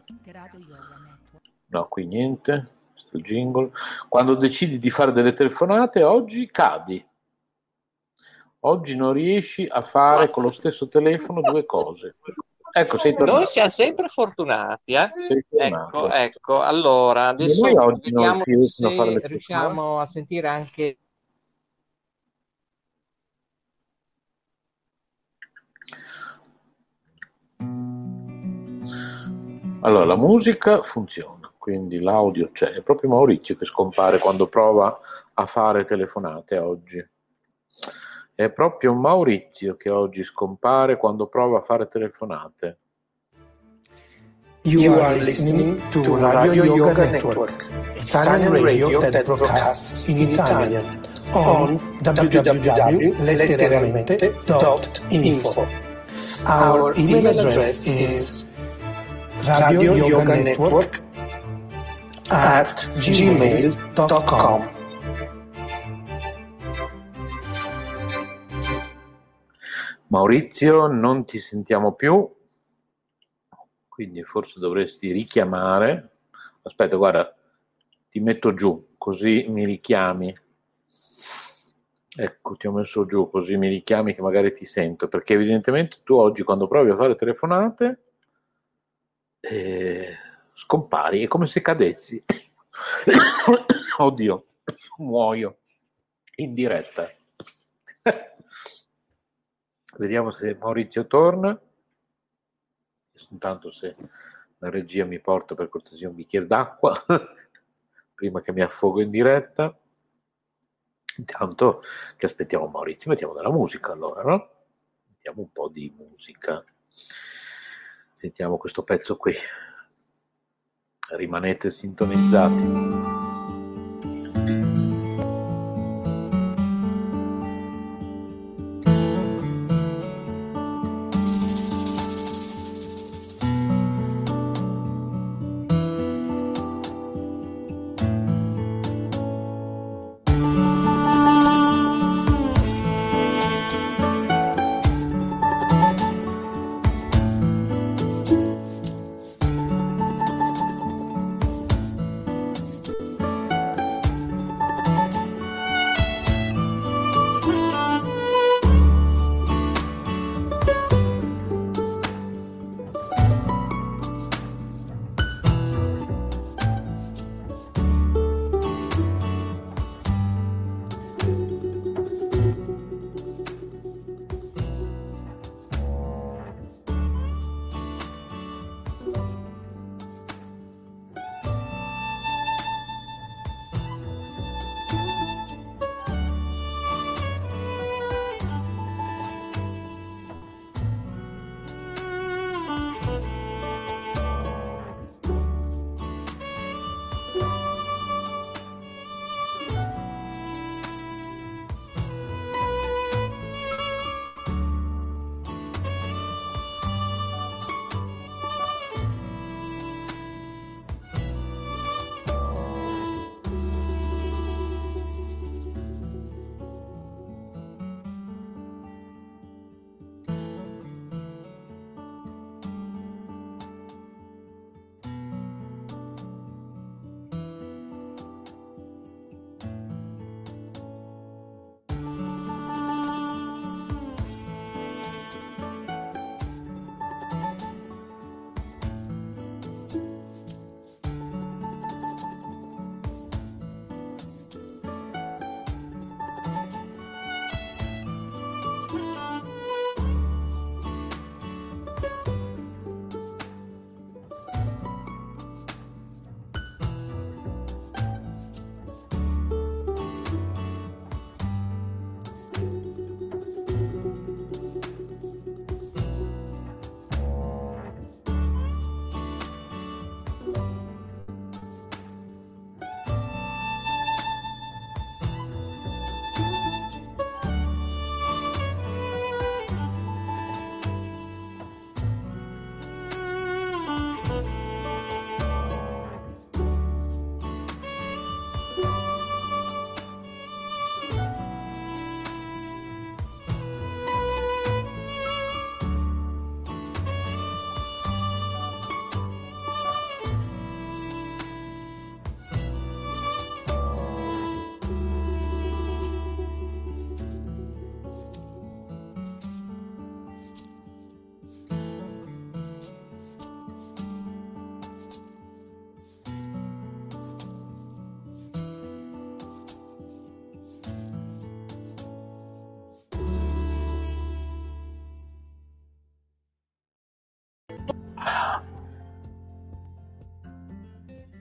no, qui niente, questo jingle. Quando decidi di fare delle telefonate, oggi cadi. Oggi non riesci a fare con lo stesso telefono due cose. Ecco, sei tornato. Noi siamo sempre fortunati, eh? Ecco, ecco. Allora, adesso vediamo se riusciamo a sentire anche... Allora, la musica funziona, quindi l'audio c'è. È proprio Maurizio che scompare quando prova a fare telefonate oggi. È proprio Maurizio che oggi scompare quando prova a fare telefonate. You are listening to Radio Yoga Network, Italian radio that broadcasts in Italian, on www.letteralmente.info. Our email address is radioyoganetwork@gmail.com. Maurizio, non ti sentiamo più, quindi forse dovresti richiamare. Aspetta, guarda, ti metto giù, così mi richiami. Ecco, ti ho messo giù, così mi richiami, che magari ti sento, perché evidentemente tu oggi quando provi a fare telefonate scompari, è come se cadessi. Oddio, muoio in diretta. Vediamo se Maurizio torna. Intanto, se la regia mi porta per cortesia un bicchiere d'acqua prima che mi affogo in diretta. Intanto che aspettiamo Maurizio, mettiamo della musica allora, no? Mettiamo un po' di musica. Sentiamo questo pezzo qui. Rimanete sintonizzati.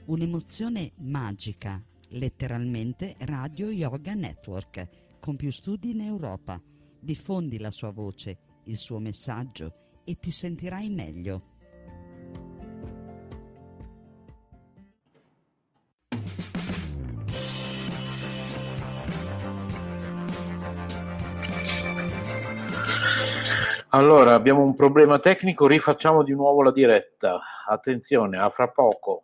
Un'emozione magica, letteralmente Radio Yoga Network, con più studi in Europa. Diffondi la sua voce, il suo messaggio e ti sentirai meglio. Allora, abbiamo un problema tecnico, rifacciamo di nuovo la diretta. Attenzione, a fra poco.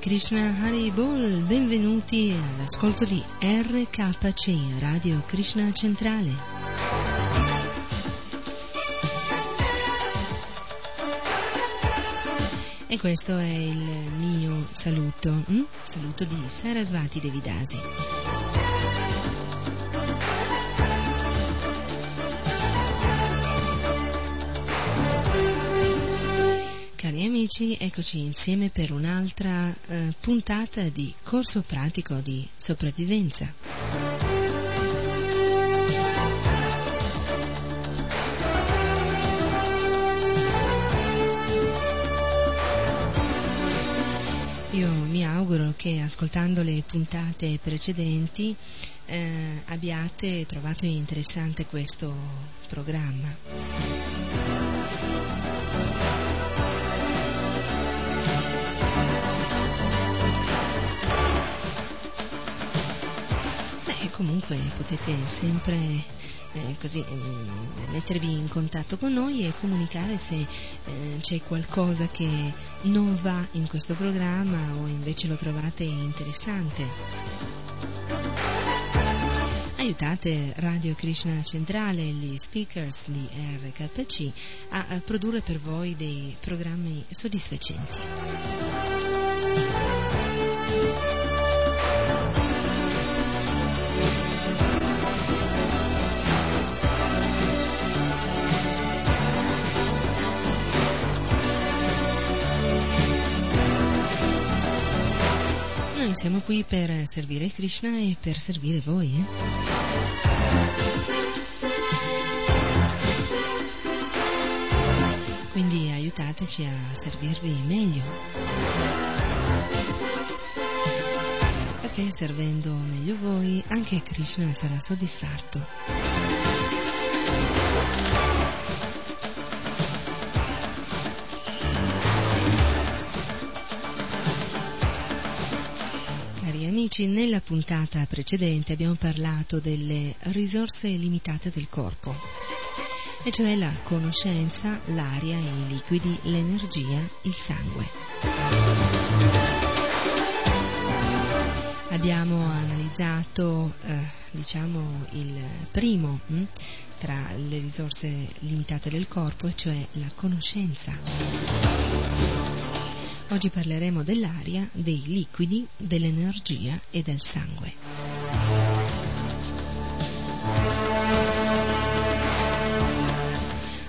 Krishna Hari Bol, benvenuti all'ascolto di RKC, Radio Krishna Centrale. E questo è il mio saluto, saluto di Saraswati Devidasi. Eccoci insieme per un'altra puntata di corso pratico di sopravvivenza. Io mi auguro che ascoltando le puntate precedenti abbiate trovato interessante questo programma. Comunque potete sempre mettervi in contatto con noi e comunicare se c'è qualcosa che non va in questo programma o invece lo trovate interessante. aiutate Radio Krishna Centrale e gli speakers di RKC a produrre per voi dei programmi soddisfacenti. Noi siamo qui per servire Krishna e per servire voi. Quindi aiutateci a servirvi meglio. Perché servendo meglio voi, anche Krishna sarà soddisfatto. Nella puntata precedente abbiamo parlato delle risorse limitate del corpo, e cioè la conoscenza, l'aria, i liquidi, l'energia, il sangue. Abbiamo analizzato, il primo tra le risorse limitate del corpo, e cioè la conoscenza. Oggi parleremo dell'aria, dei liquidi, dell'energia e del sangue.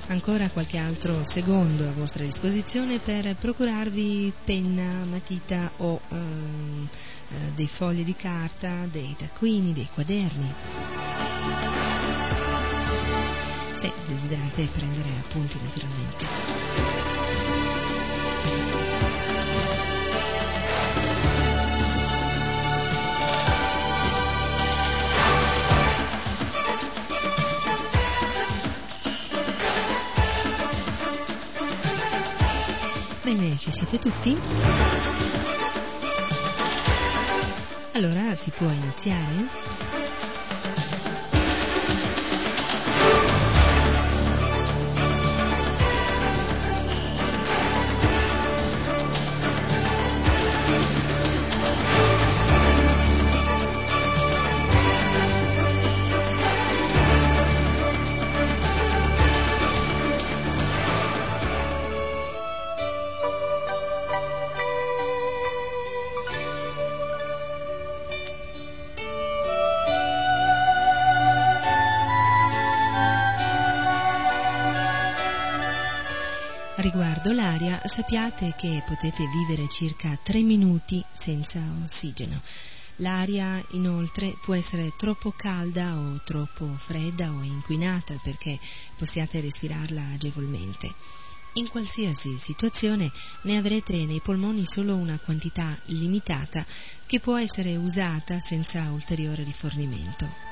Ancora qualche altro secondo a vostra disposizione per procurarvi penna, matita o dei fogli di carta, dei taccuini, dei quaderni. Se desiderate prendere appunti, naturalmente. Bene, ci siete tutti? Allora si può iniziare? L'aria, sappiate che potete vivere circa 3 minuti senza ossigeno. L'aria inoltre può essere troppo calda o troppo fredda o inquinata perché possiate respirarla agevolmente. In qualsiasi situazione ne avrete nei polmoni solo una quantità limitata che può essere usata senza ulteriore rifornimento.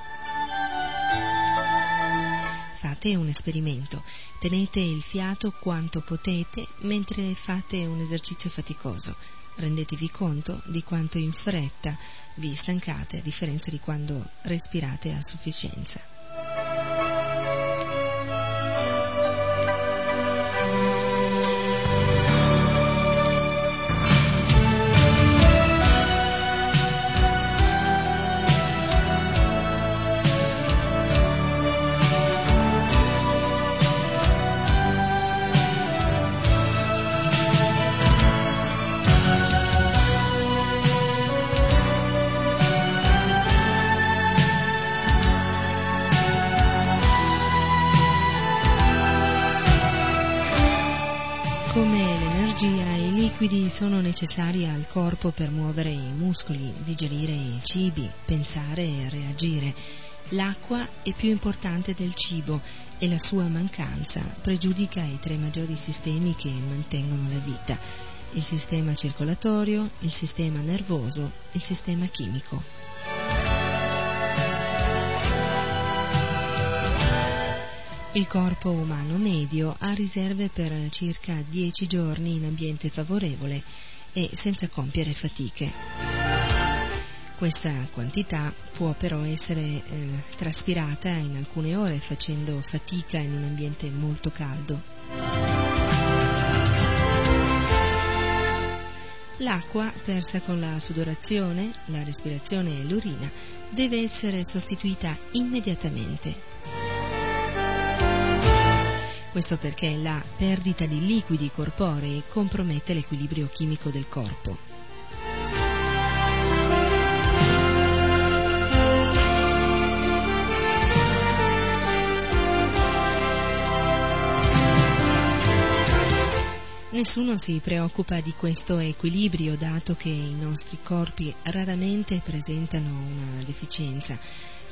Fate un esperimento, tenete il fiato quanto potete mentre fate un esercizio faticoso, rendetevi conto di quanto in fretta vi stancate a differenza di quando respirate a sufficienza. Sono necessarie al corpo per muovere i muscoli, digerire i cibi, pensare e reagire. L'acqua è più importante del cibo e la sua mancanza pregiudica i 3 maggiori sistemi che mantengono la vita: il sistema circolatorio, il sistema nervoso, il sistema chimico. Il corpo umano medio ha riserve per circa 10 giorni in ambiente favorevole e senza compiere fatiche. Questa quantità può però essere traspirata in alcune ore facendo fatica in un ambiente molto caldo. L'acqua, persa con la sudorazione, la respirazione e l'urina, deve essere sostituita immediatamente. Questo perché la perdita di liquidi corporei compromette l'equilibrio chimico del corpo. Nessuno si preoccupa di questo equilibrio, dato che i nostri corpi raramente presentano una deficienza.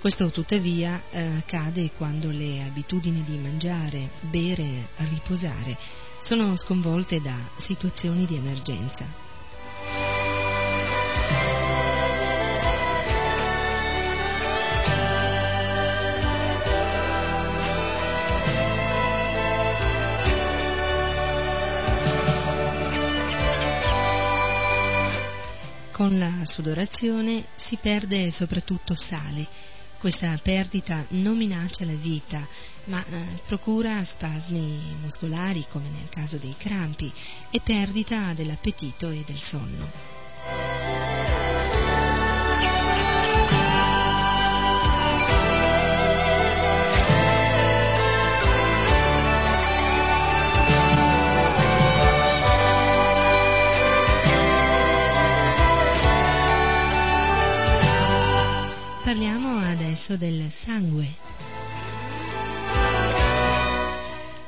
Questo tuttavia accade quando le abitudini di mangiare, bere, riposare sono sconvolte da situazioni di emergenza. Con la sudorazione si perde soprattutto sale. Questa perdita non minaccia la vita, ma procura spasmi muscolari, come nel caso dei crampi, e perdita dell'appetito e del sonno. Parliamo adesso del sangue.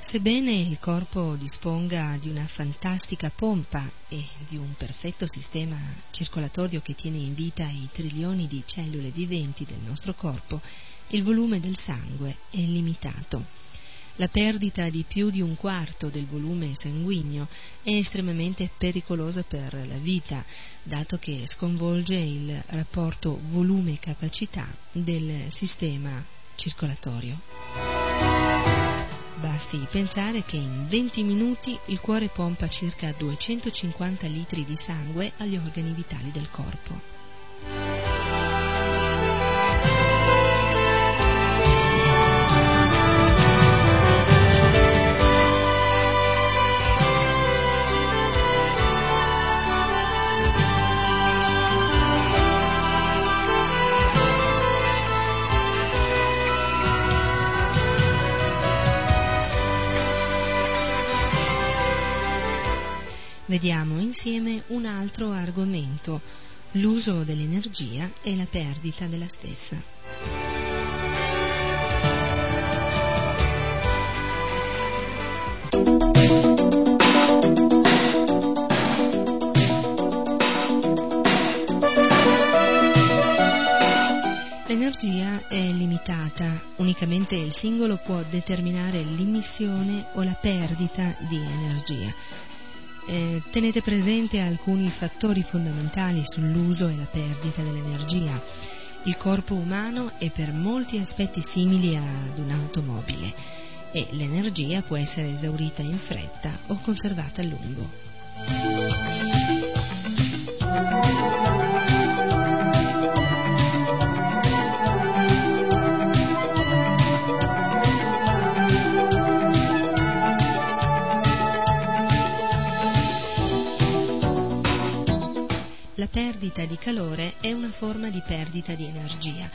Sebbene il corpo disponga di una fantastica pompa e di un perfetto sistema circolatorio che tiene in vita i trilioni di cellule viventi del nostro corpo, il volume del sangue è limitato. La perdita di più di un quarto del volume sanguigno è estremamente pericolosa per la vita, dato che sconvolge il rapporto volume-capacità del sistema circolatorio. Basti pensare che in 20 minuti il cuore pompa circa 250 litri di sangue agli organi vitali del corpo. Vediamo insieme un altro argomento, l'uso dell'energia e la perdita della stessa. L'energia è limitata, unicamente il singolo può determinare l'immissione o la perdita di energia. Tenete presente alcuni fattori fondamentali sull'uso e la perdita dell'energia. Il corpo umano è per molti aspetti simile ad un'automobile e l'energia può essere esaurita in fretta o conservata a lungo. La perdita di calore è una forma di perdita di energia.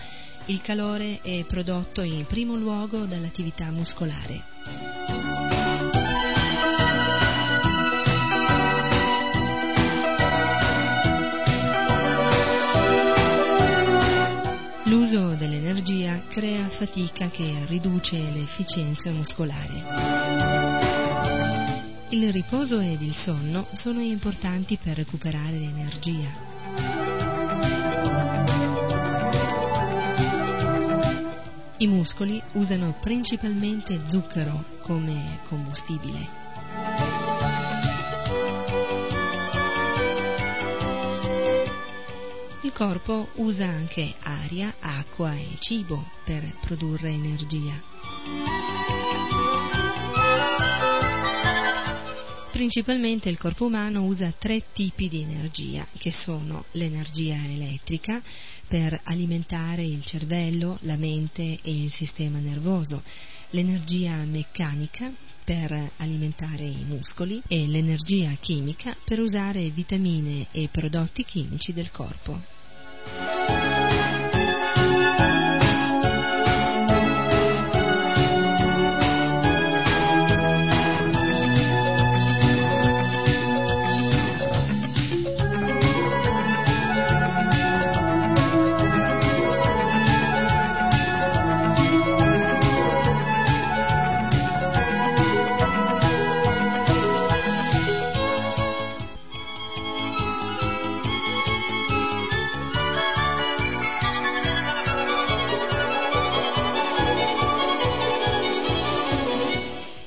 Il calore è prodotto in primo luogo dall'attività muscolare. L'uso dell'energia crea fatica che riduce l'efficienza muscolare. Il riposo ed il sonno sono importanti per recuperare l'energia. I muscoli usano principalmente zucchero come combustibile. Il corpo usa anche aria, acqua e cibo per produrre energia. Principalmente il corpo umano usa tre tipi di energia, che sono l'energia elettrica per alimentare il cervello, la mente e il sistema nervoso, l'energia meccanica per alimentare i muscoli e l'energia chimica per usare vitamine e prodotti chimici del corpo.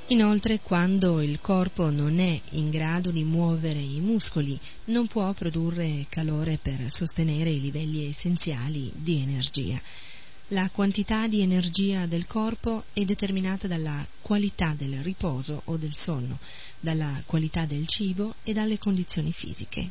Inoltre, quando il corpo non è in grado di muovere i muscoli, non può produrre calore per sostenere i livelli essenziali di energia. La quantità di energia del corpo è determinata dalla qualità del riposo o del sonno, dalla qualità del cibo e dalle condizioni fisiche.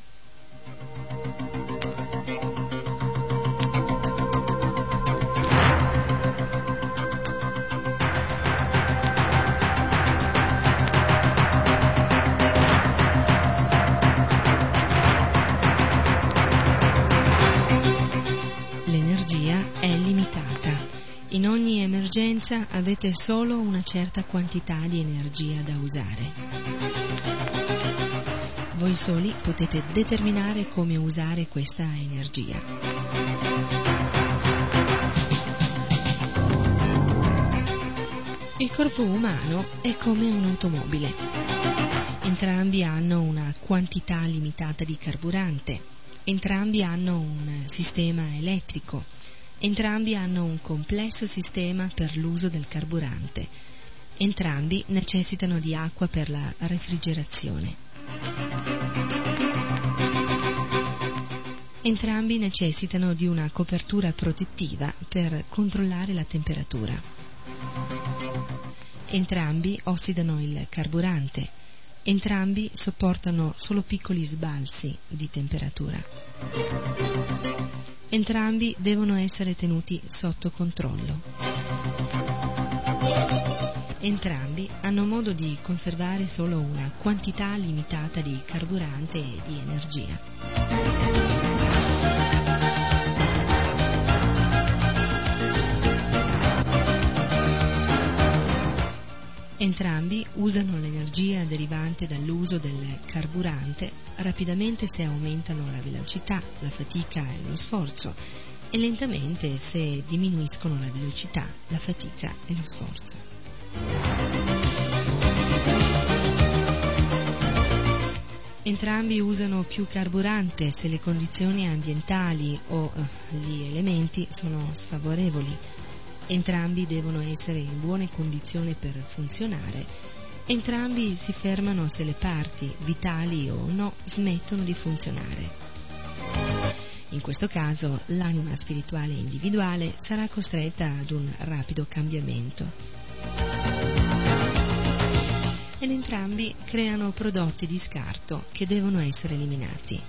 In ogni emergenza avete solo una certa quantità di energia da usare. Voi soli potete determinare come usare questa energia. Il corpo umano è come un'automobile. Entrambi hanno una quantità limitata di carburante. Entrambi hanno un sistema elettrico. Entrambi hanno un complesso sistema per l'uso del carburante. Entrambi necessitano di acqua per la refrigerazione. Entrambi necessitano di una copertura protettiva per controllare la temperatura. Entrambi ossidano il carburante. Entrambi sopportano solo piccoli sbalzi di temperatura. Entrambi devono essere tenuti sotto controllo. Entrambi hanno modo di conservare solo una quantità limitata di carburante e di energia. Entrambi usano l'energia derivante dall'uso del carburante rapidamente se aumentano la velocità, la fatica e lo sforzo, e lentamente se diminuiscono la velocità, la fatica e lo sforzo. Entrambi usano più carburante se le condizioni ambientali o gli elementi sono sfavorevoli. Entrambi devono essere in buone condizioni per funzionare. Entrambi si fermano se le parti, vitali o no, smettono di funzionare. In questo caso, l'anima spirituale individuale sarà costretta ad un rapido cambiamento. Ed entrambi creano prodotti di scarto che devono essere eliminati.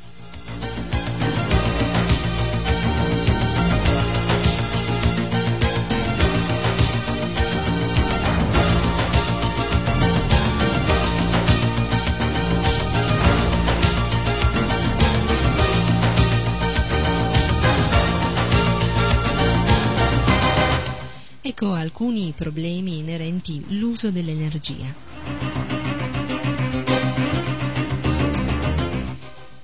Ecco alcuni problemi inerenti all'uso dell'energia.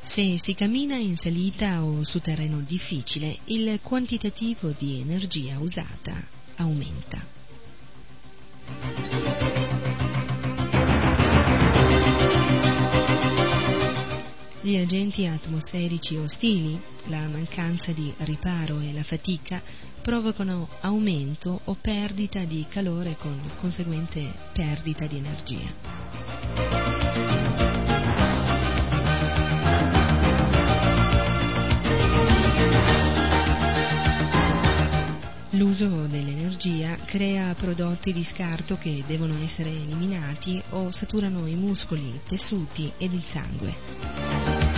Se si cammina in salita o su terreno difficile, il quantitativo di energia usata aumenta. Gli agenti atmosferici ostili, la mancanza di riparo e la fatica provocano aumento o perdita di calore con conseguente perdita di energia. L'uso dell'energia crea prodotti di scarto che devono essere eliminati o saturano i muscoli, i tessuti ed il sangue.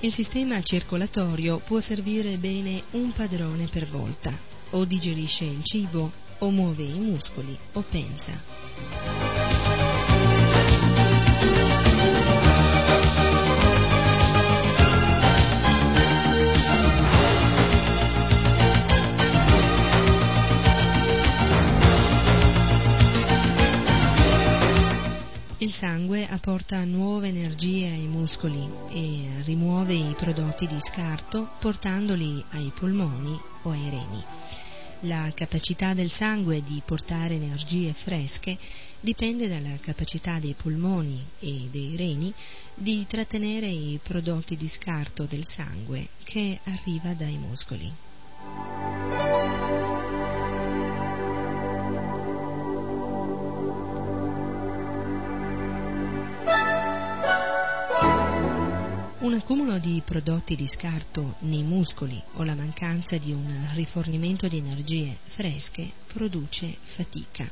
Il sistema circolatorio può servire bene un padrone per volta, o digerisce il cibo, o muove i muscoli, o pensa. Il sangue apporta nuove energie ai muscoli e rimuove i prodotti di scarto portandoli ai polmoni o ai reni. La capacità del sangue di portare energie fresche dipende dalla capacità dei polmoni e dei reni di trattenere i prodotti di scarto del sangue che arriva dai muscoli. Un accumulo di prodotti di scarto nei muscoli o la mancanza di un rifornimento di energie fresche produce fatica,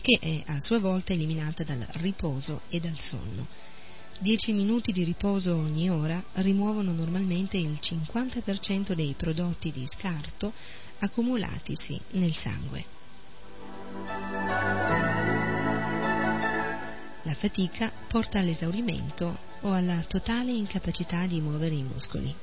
che è a sua volta eliminata dal riposo e dal sonno. 10 minuti di riposo ogni ora rimuovono normalmente il 50% dei prodotti di scarto accumulatisi nel sangue. La fatica porta all'esaurimento o alla totale incapacità di muovere i muscoli.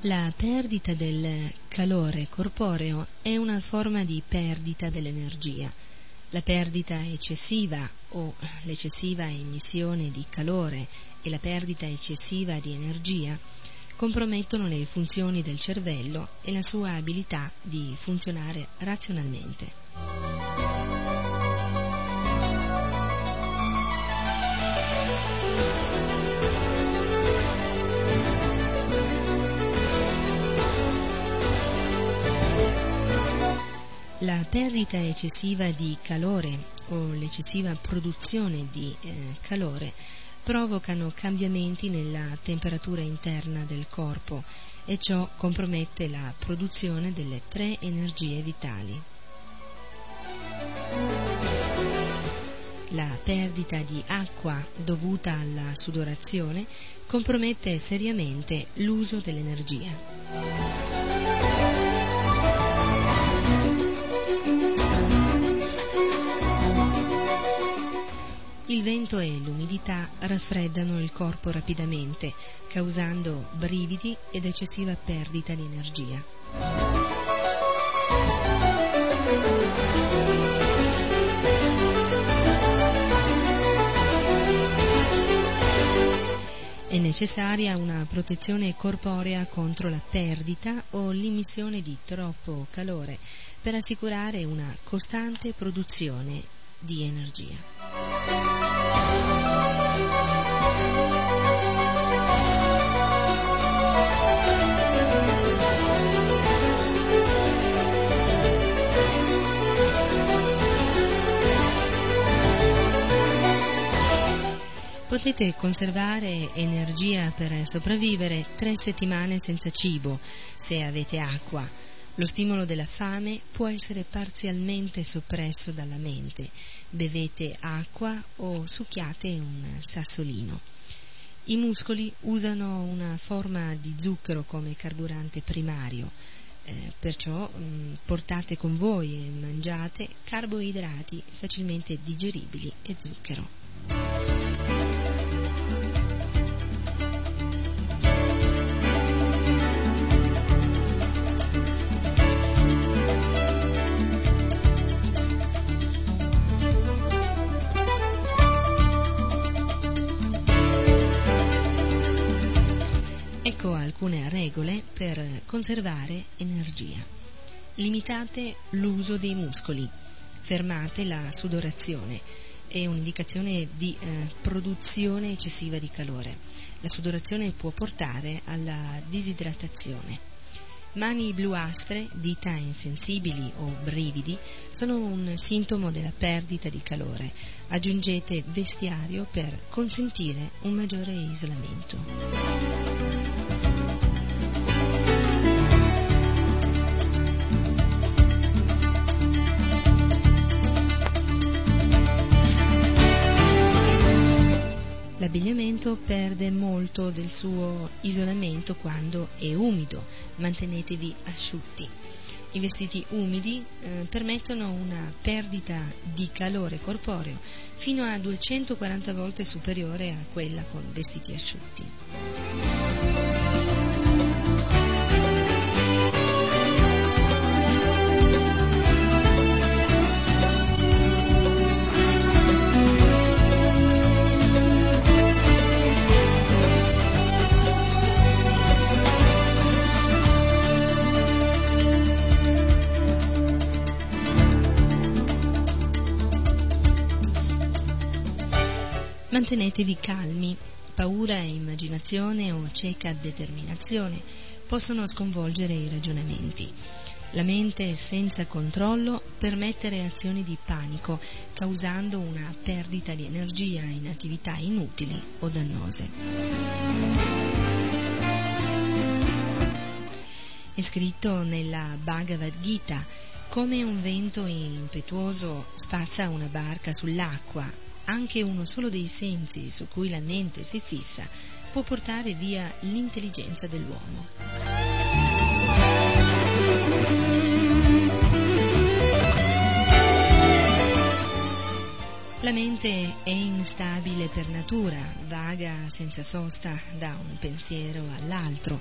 La perdita del calore corporeo è una forma di perdita dell'energia. La perdita eccessiva o l'eccessiva emissione di calore e la perdita eccessiva di energia compromettono le funzioni del cervello e la sua abilità di funzionare razionalmente. La perdita eccessiva di calore o l'eccessiva produzione di calore provocano cambiamenti nella temperatura interna del corpo e ciò compromette la produzione delle 3 energie vitali. La perdita di acqua dovuta alla sudorazione compromette seriamente l'uso dell'energia. Il vento e l'umidità raffreddano il corpo rapidamente, causando brividi ed eccessiva perdita di energia. È necessaria una protezione corporea contro la perdita o l'immissione di troppo calore per assicurare una costante produzione di energia. Potete conservare energia per sopravvivere 3 settimane senza cibo, se avete acqua. Lo stimolo della fame può essere parzialmente soppresso dalla mente. Bevete acqua o succhiate un sassolino. I muscoli usano una forma di zucchero come carburante primario, perciò portate con voi e mangiate carboidrati facilmente digeribili e zucchero. Alcune regole per conservare energia. Limitate l'uso dei muscoli, fermate la sudorazione, è un'indicazione di produzione eccessiva di calore. La sudorazione può portare alla disidratazione. Mani bluastre, dita insensibili o brividi sono un sintomo della perdita di calore. Aggiungete vestiario per consentire un maggiore isolamento. L'abbigliamento perde molto del suo isolamento quando è umido, mantenetevi asciutti. I vestiti umidi permettono una perdita di calore corporeo fino a 240 volte superiore a quella con vestiti asciutti. Mantenetevi calmi, paura e immaginazione o cieca determinazione possono sconvolgere i ragionamenti. La mente senza controllo permette reazioni di panico, causando una perdita di energia in attività inutili o dannose. È scritto nella Bhagavad Gita: come un vento impetuoso spazza una barca sull'acqua, anche uno solo dei sensi su cui la mente si fissa può portare via l'intelligenza dell'uomo. La mente è instabile per natura, vaga senza sosta da un pensiero all'altro,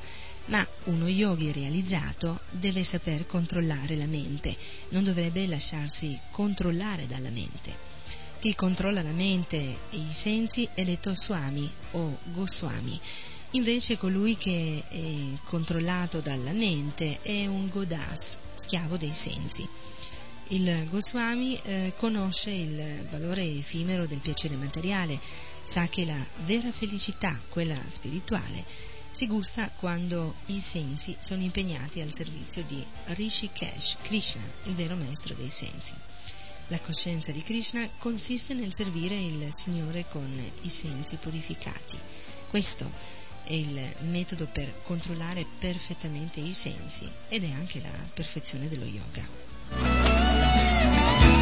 ma uno yogi realizzato deve saper controllare la mente, non dovrebbe lasciarsi controllare dalla mente. Chi controlla la mente e i sensi è detto Swami o Goswami, invece colui che è controllato dalla mente è un Godas, schiavo dei sensi. Il Goswami conosce il valore effimero del piacere materiale, sa che la vera felicità, quella spirituale, si gusta quando i sensi sono impegnati al servizio di Rishikesh, Krishna, il vero maestro dei sensi. La coscienza di Krishna consiste nel servire il Signore con i sensi purificati. Questo è il metodo per controllare perfettamente i sensi ed è anche la perfezione dello yoga.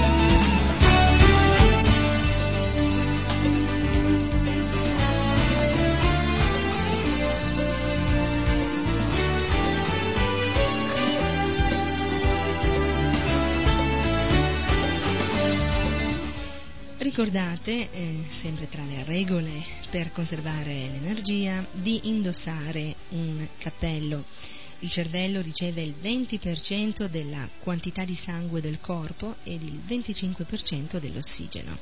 Ricordate, sempre tra le regole per conservare l'energia, di indossare un cappello. Il cervello riceve il 20% della quantità di sangue del corpo ed il 25% dell'ossigeno.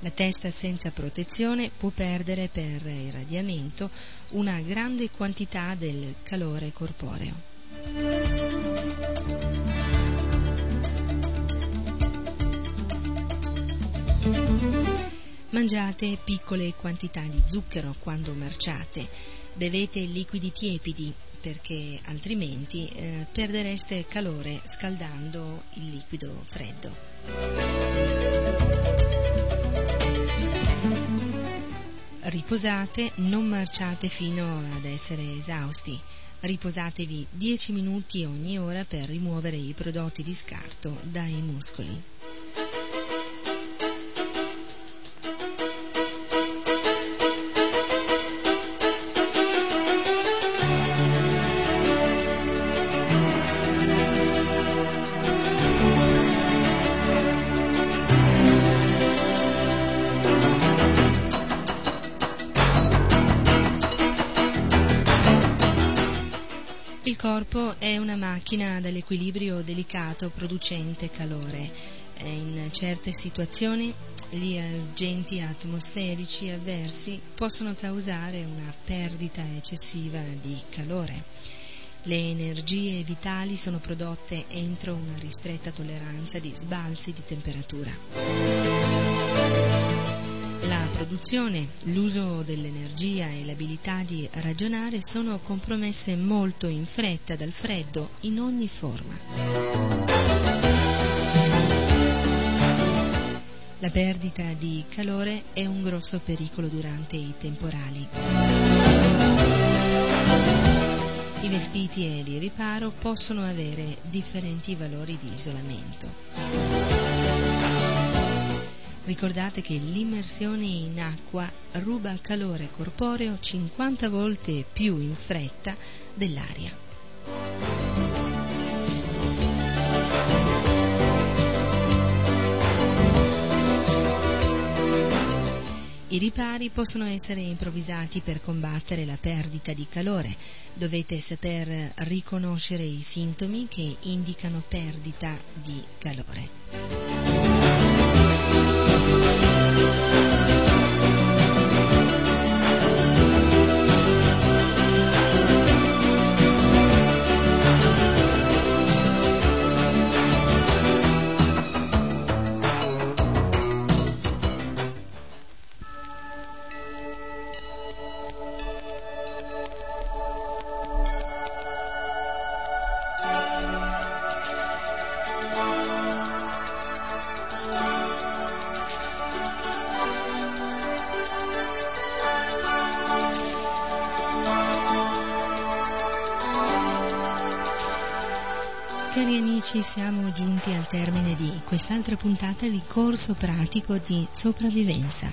La testa senza protezione può perdere per irradiamento una grande quantità del calore corporeo. Mangiate piccole quantità di zucchero quando marciate, bevete liquidi tiepidi perché altrimenti perdereste calore scaldando il liquido freddo. Riposate, non marciate fino ad essere esausti. Riposatevi 10 minuti ogni ora per rimuovere i prodotti di scarto dai muscoli. Il corpo è una macchina dall'equilibrio delicato producente calore. In certe situazioni gli agenti atmosferici avversi possono causare una perdita eccessiva di calore. Le energie vitali sono prodotte entro una ristretta tolleranza di sbalzi di temperatura. La produzione, l'uso dell'energia e l'abilità di ragionare sono compromesse molto in fretta dal freddo in ogni forma. La perdita di calore è un grosso pericolo durante i temporali. I vestiti e il riparo possono avere differenti valori di isolamento. Ricordate che l'immersione in acqua ruba calore corporeo 50 volte più in fretta dell'aria. I ripari possono essere improvvisati per combattere la perdita di calore. Dovete saper riconoscere i sintomi che indicano perdita di calore. Ci siamo giunti al termine di quest'altra puntata di corso pratico di sopravvivenza.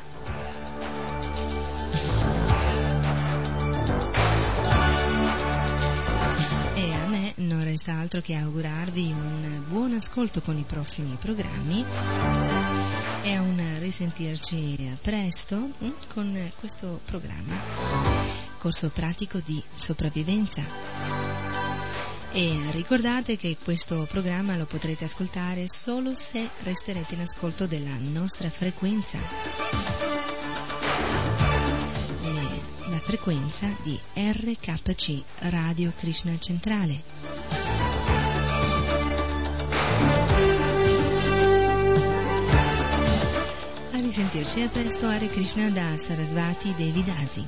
E a me non resta altro che augurarvi un buon ascolto con i prossimi programmi e un risentirci presto con questo programma, corso pratico di sopravvivenza. E ricordate che questo programma lo potrete ascoltare solo se resterete in ascolto della nostra frequenza. E la frequenza di RKC Radio Krishna Centrale. A risentirci a presto, Hare Krishna da Saraswati Devidasi.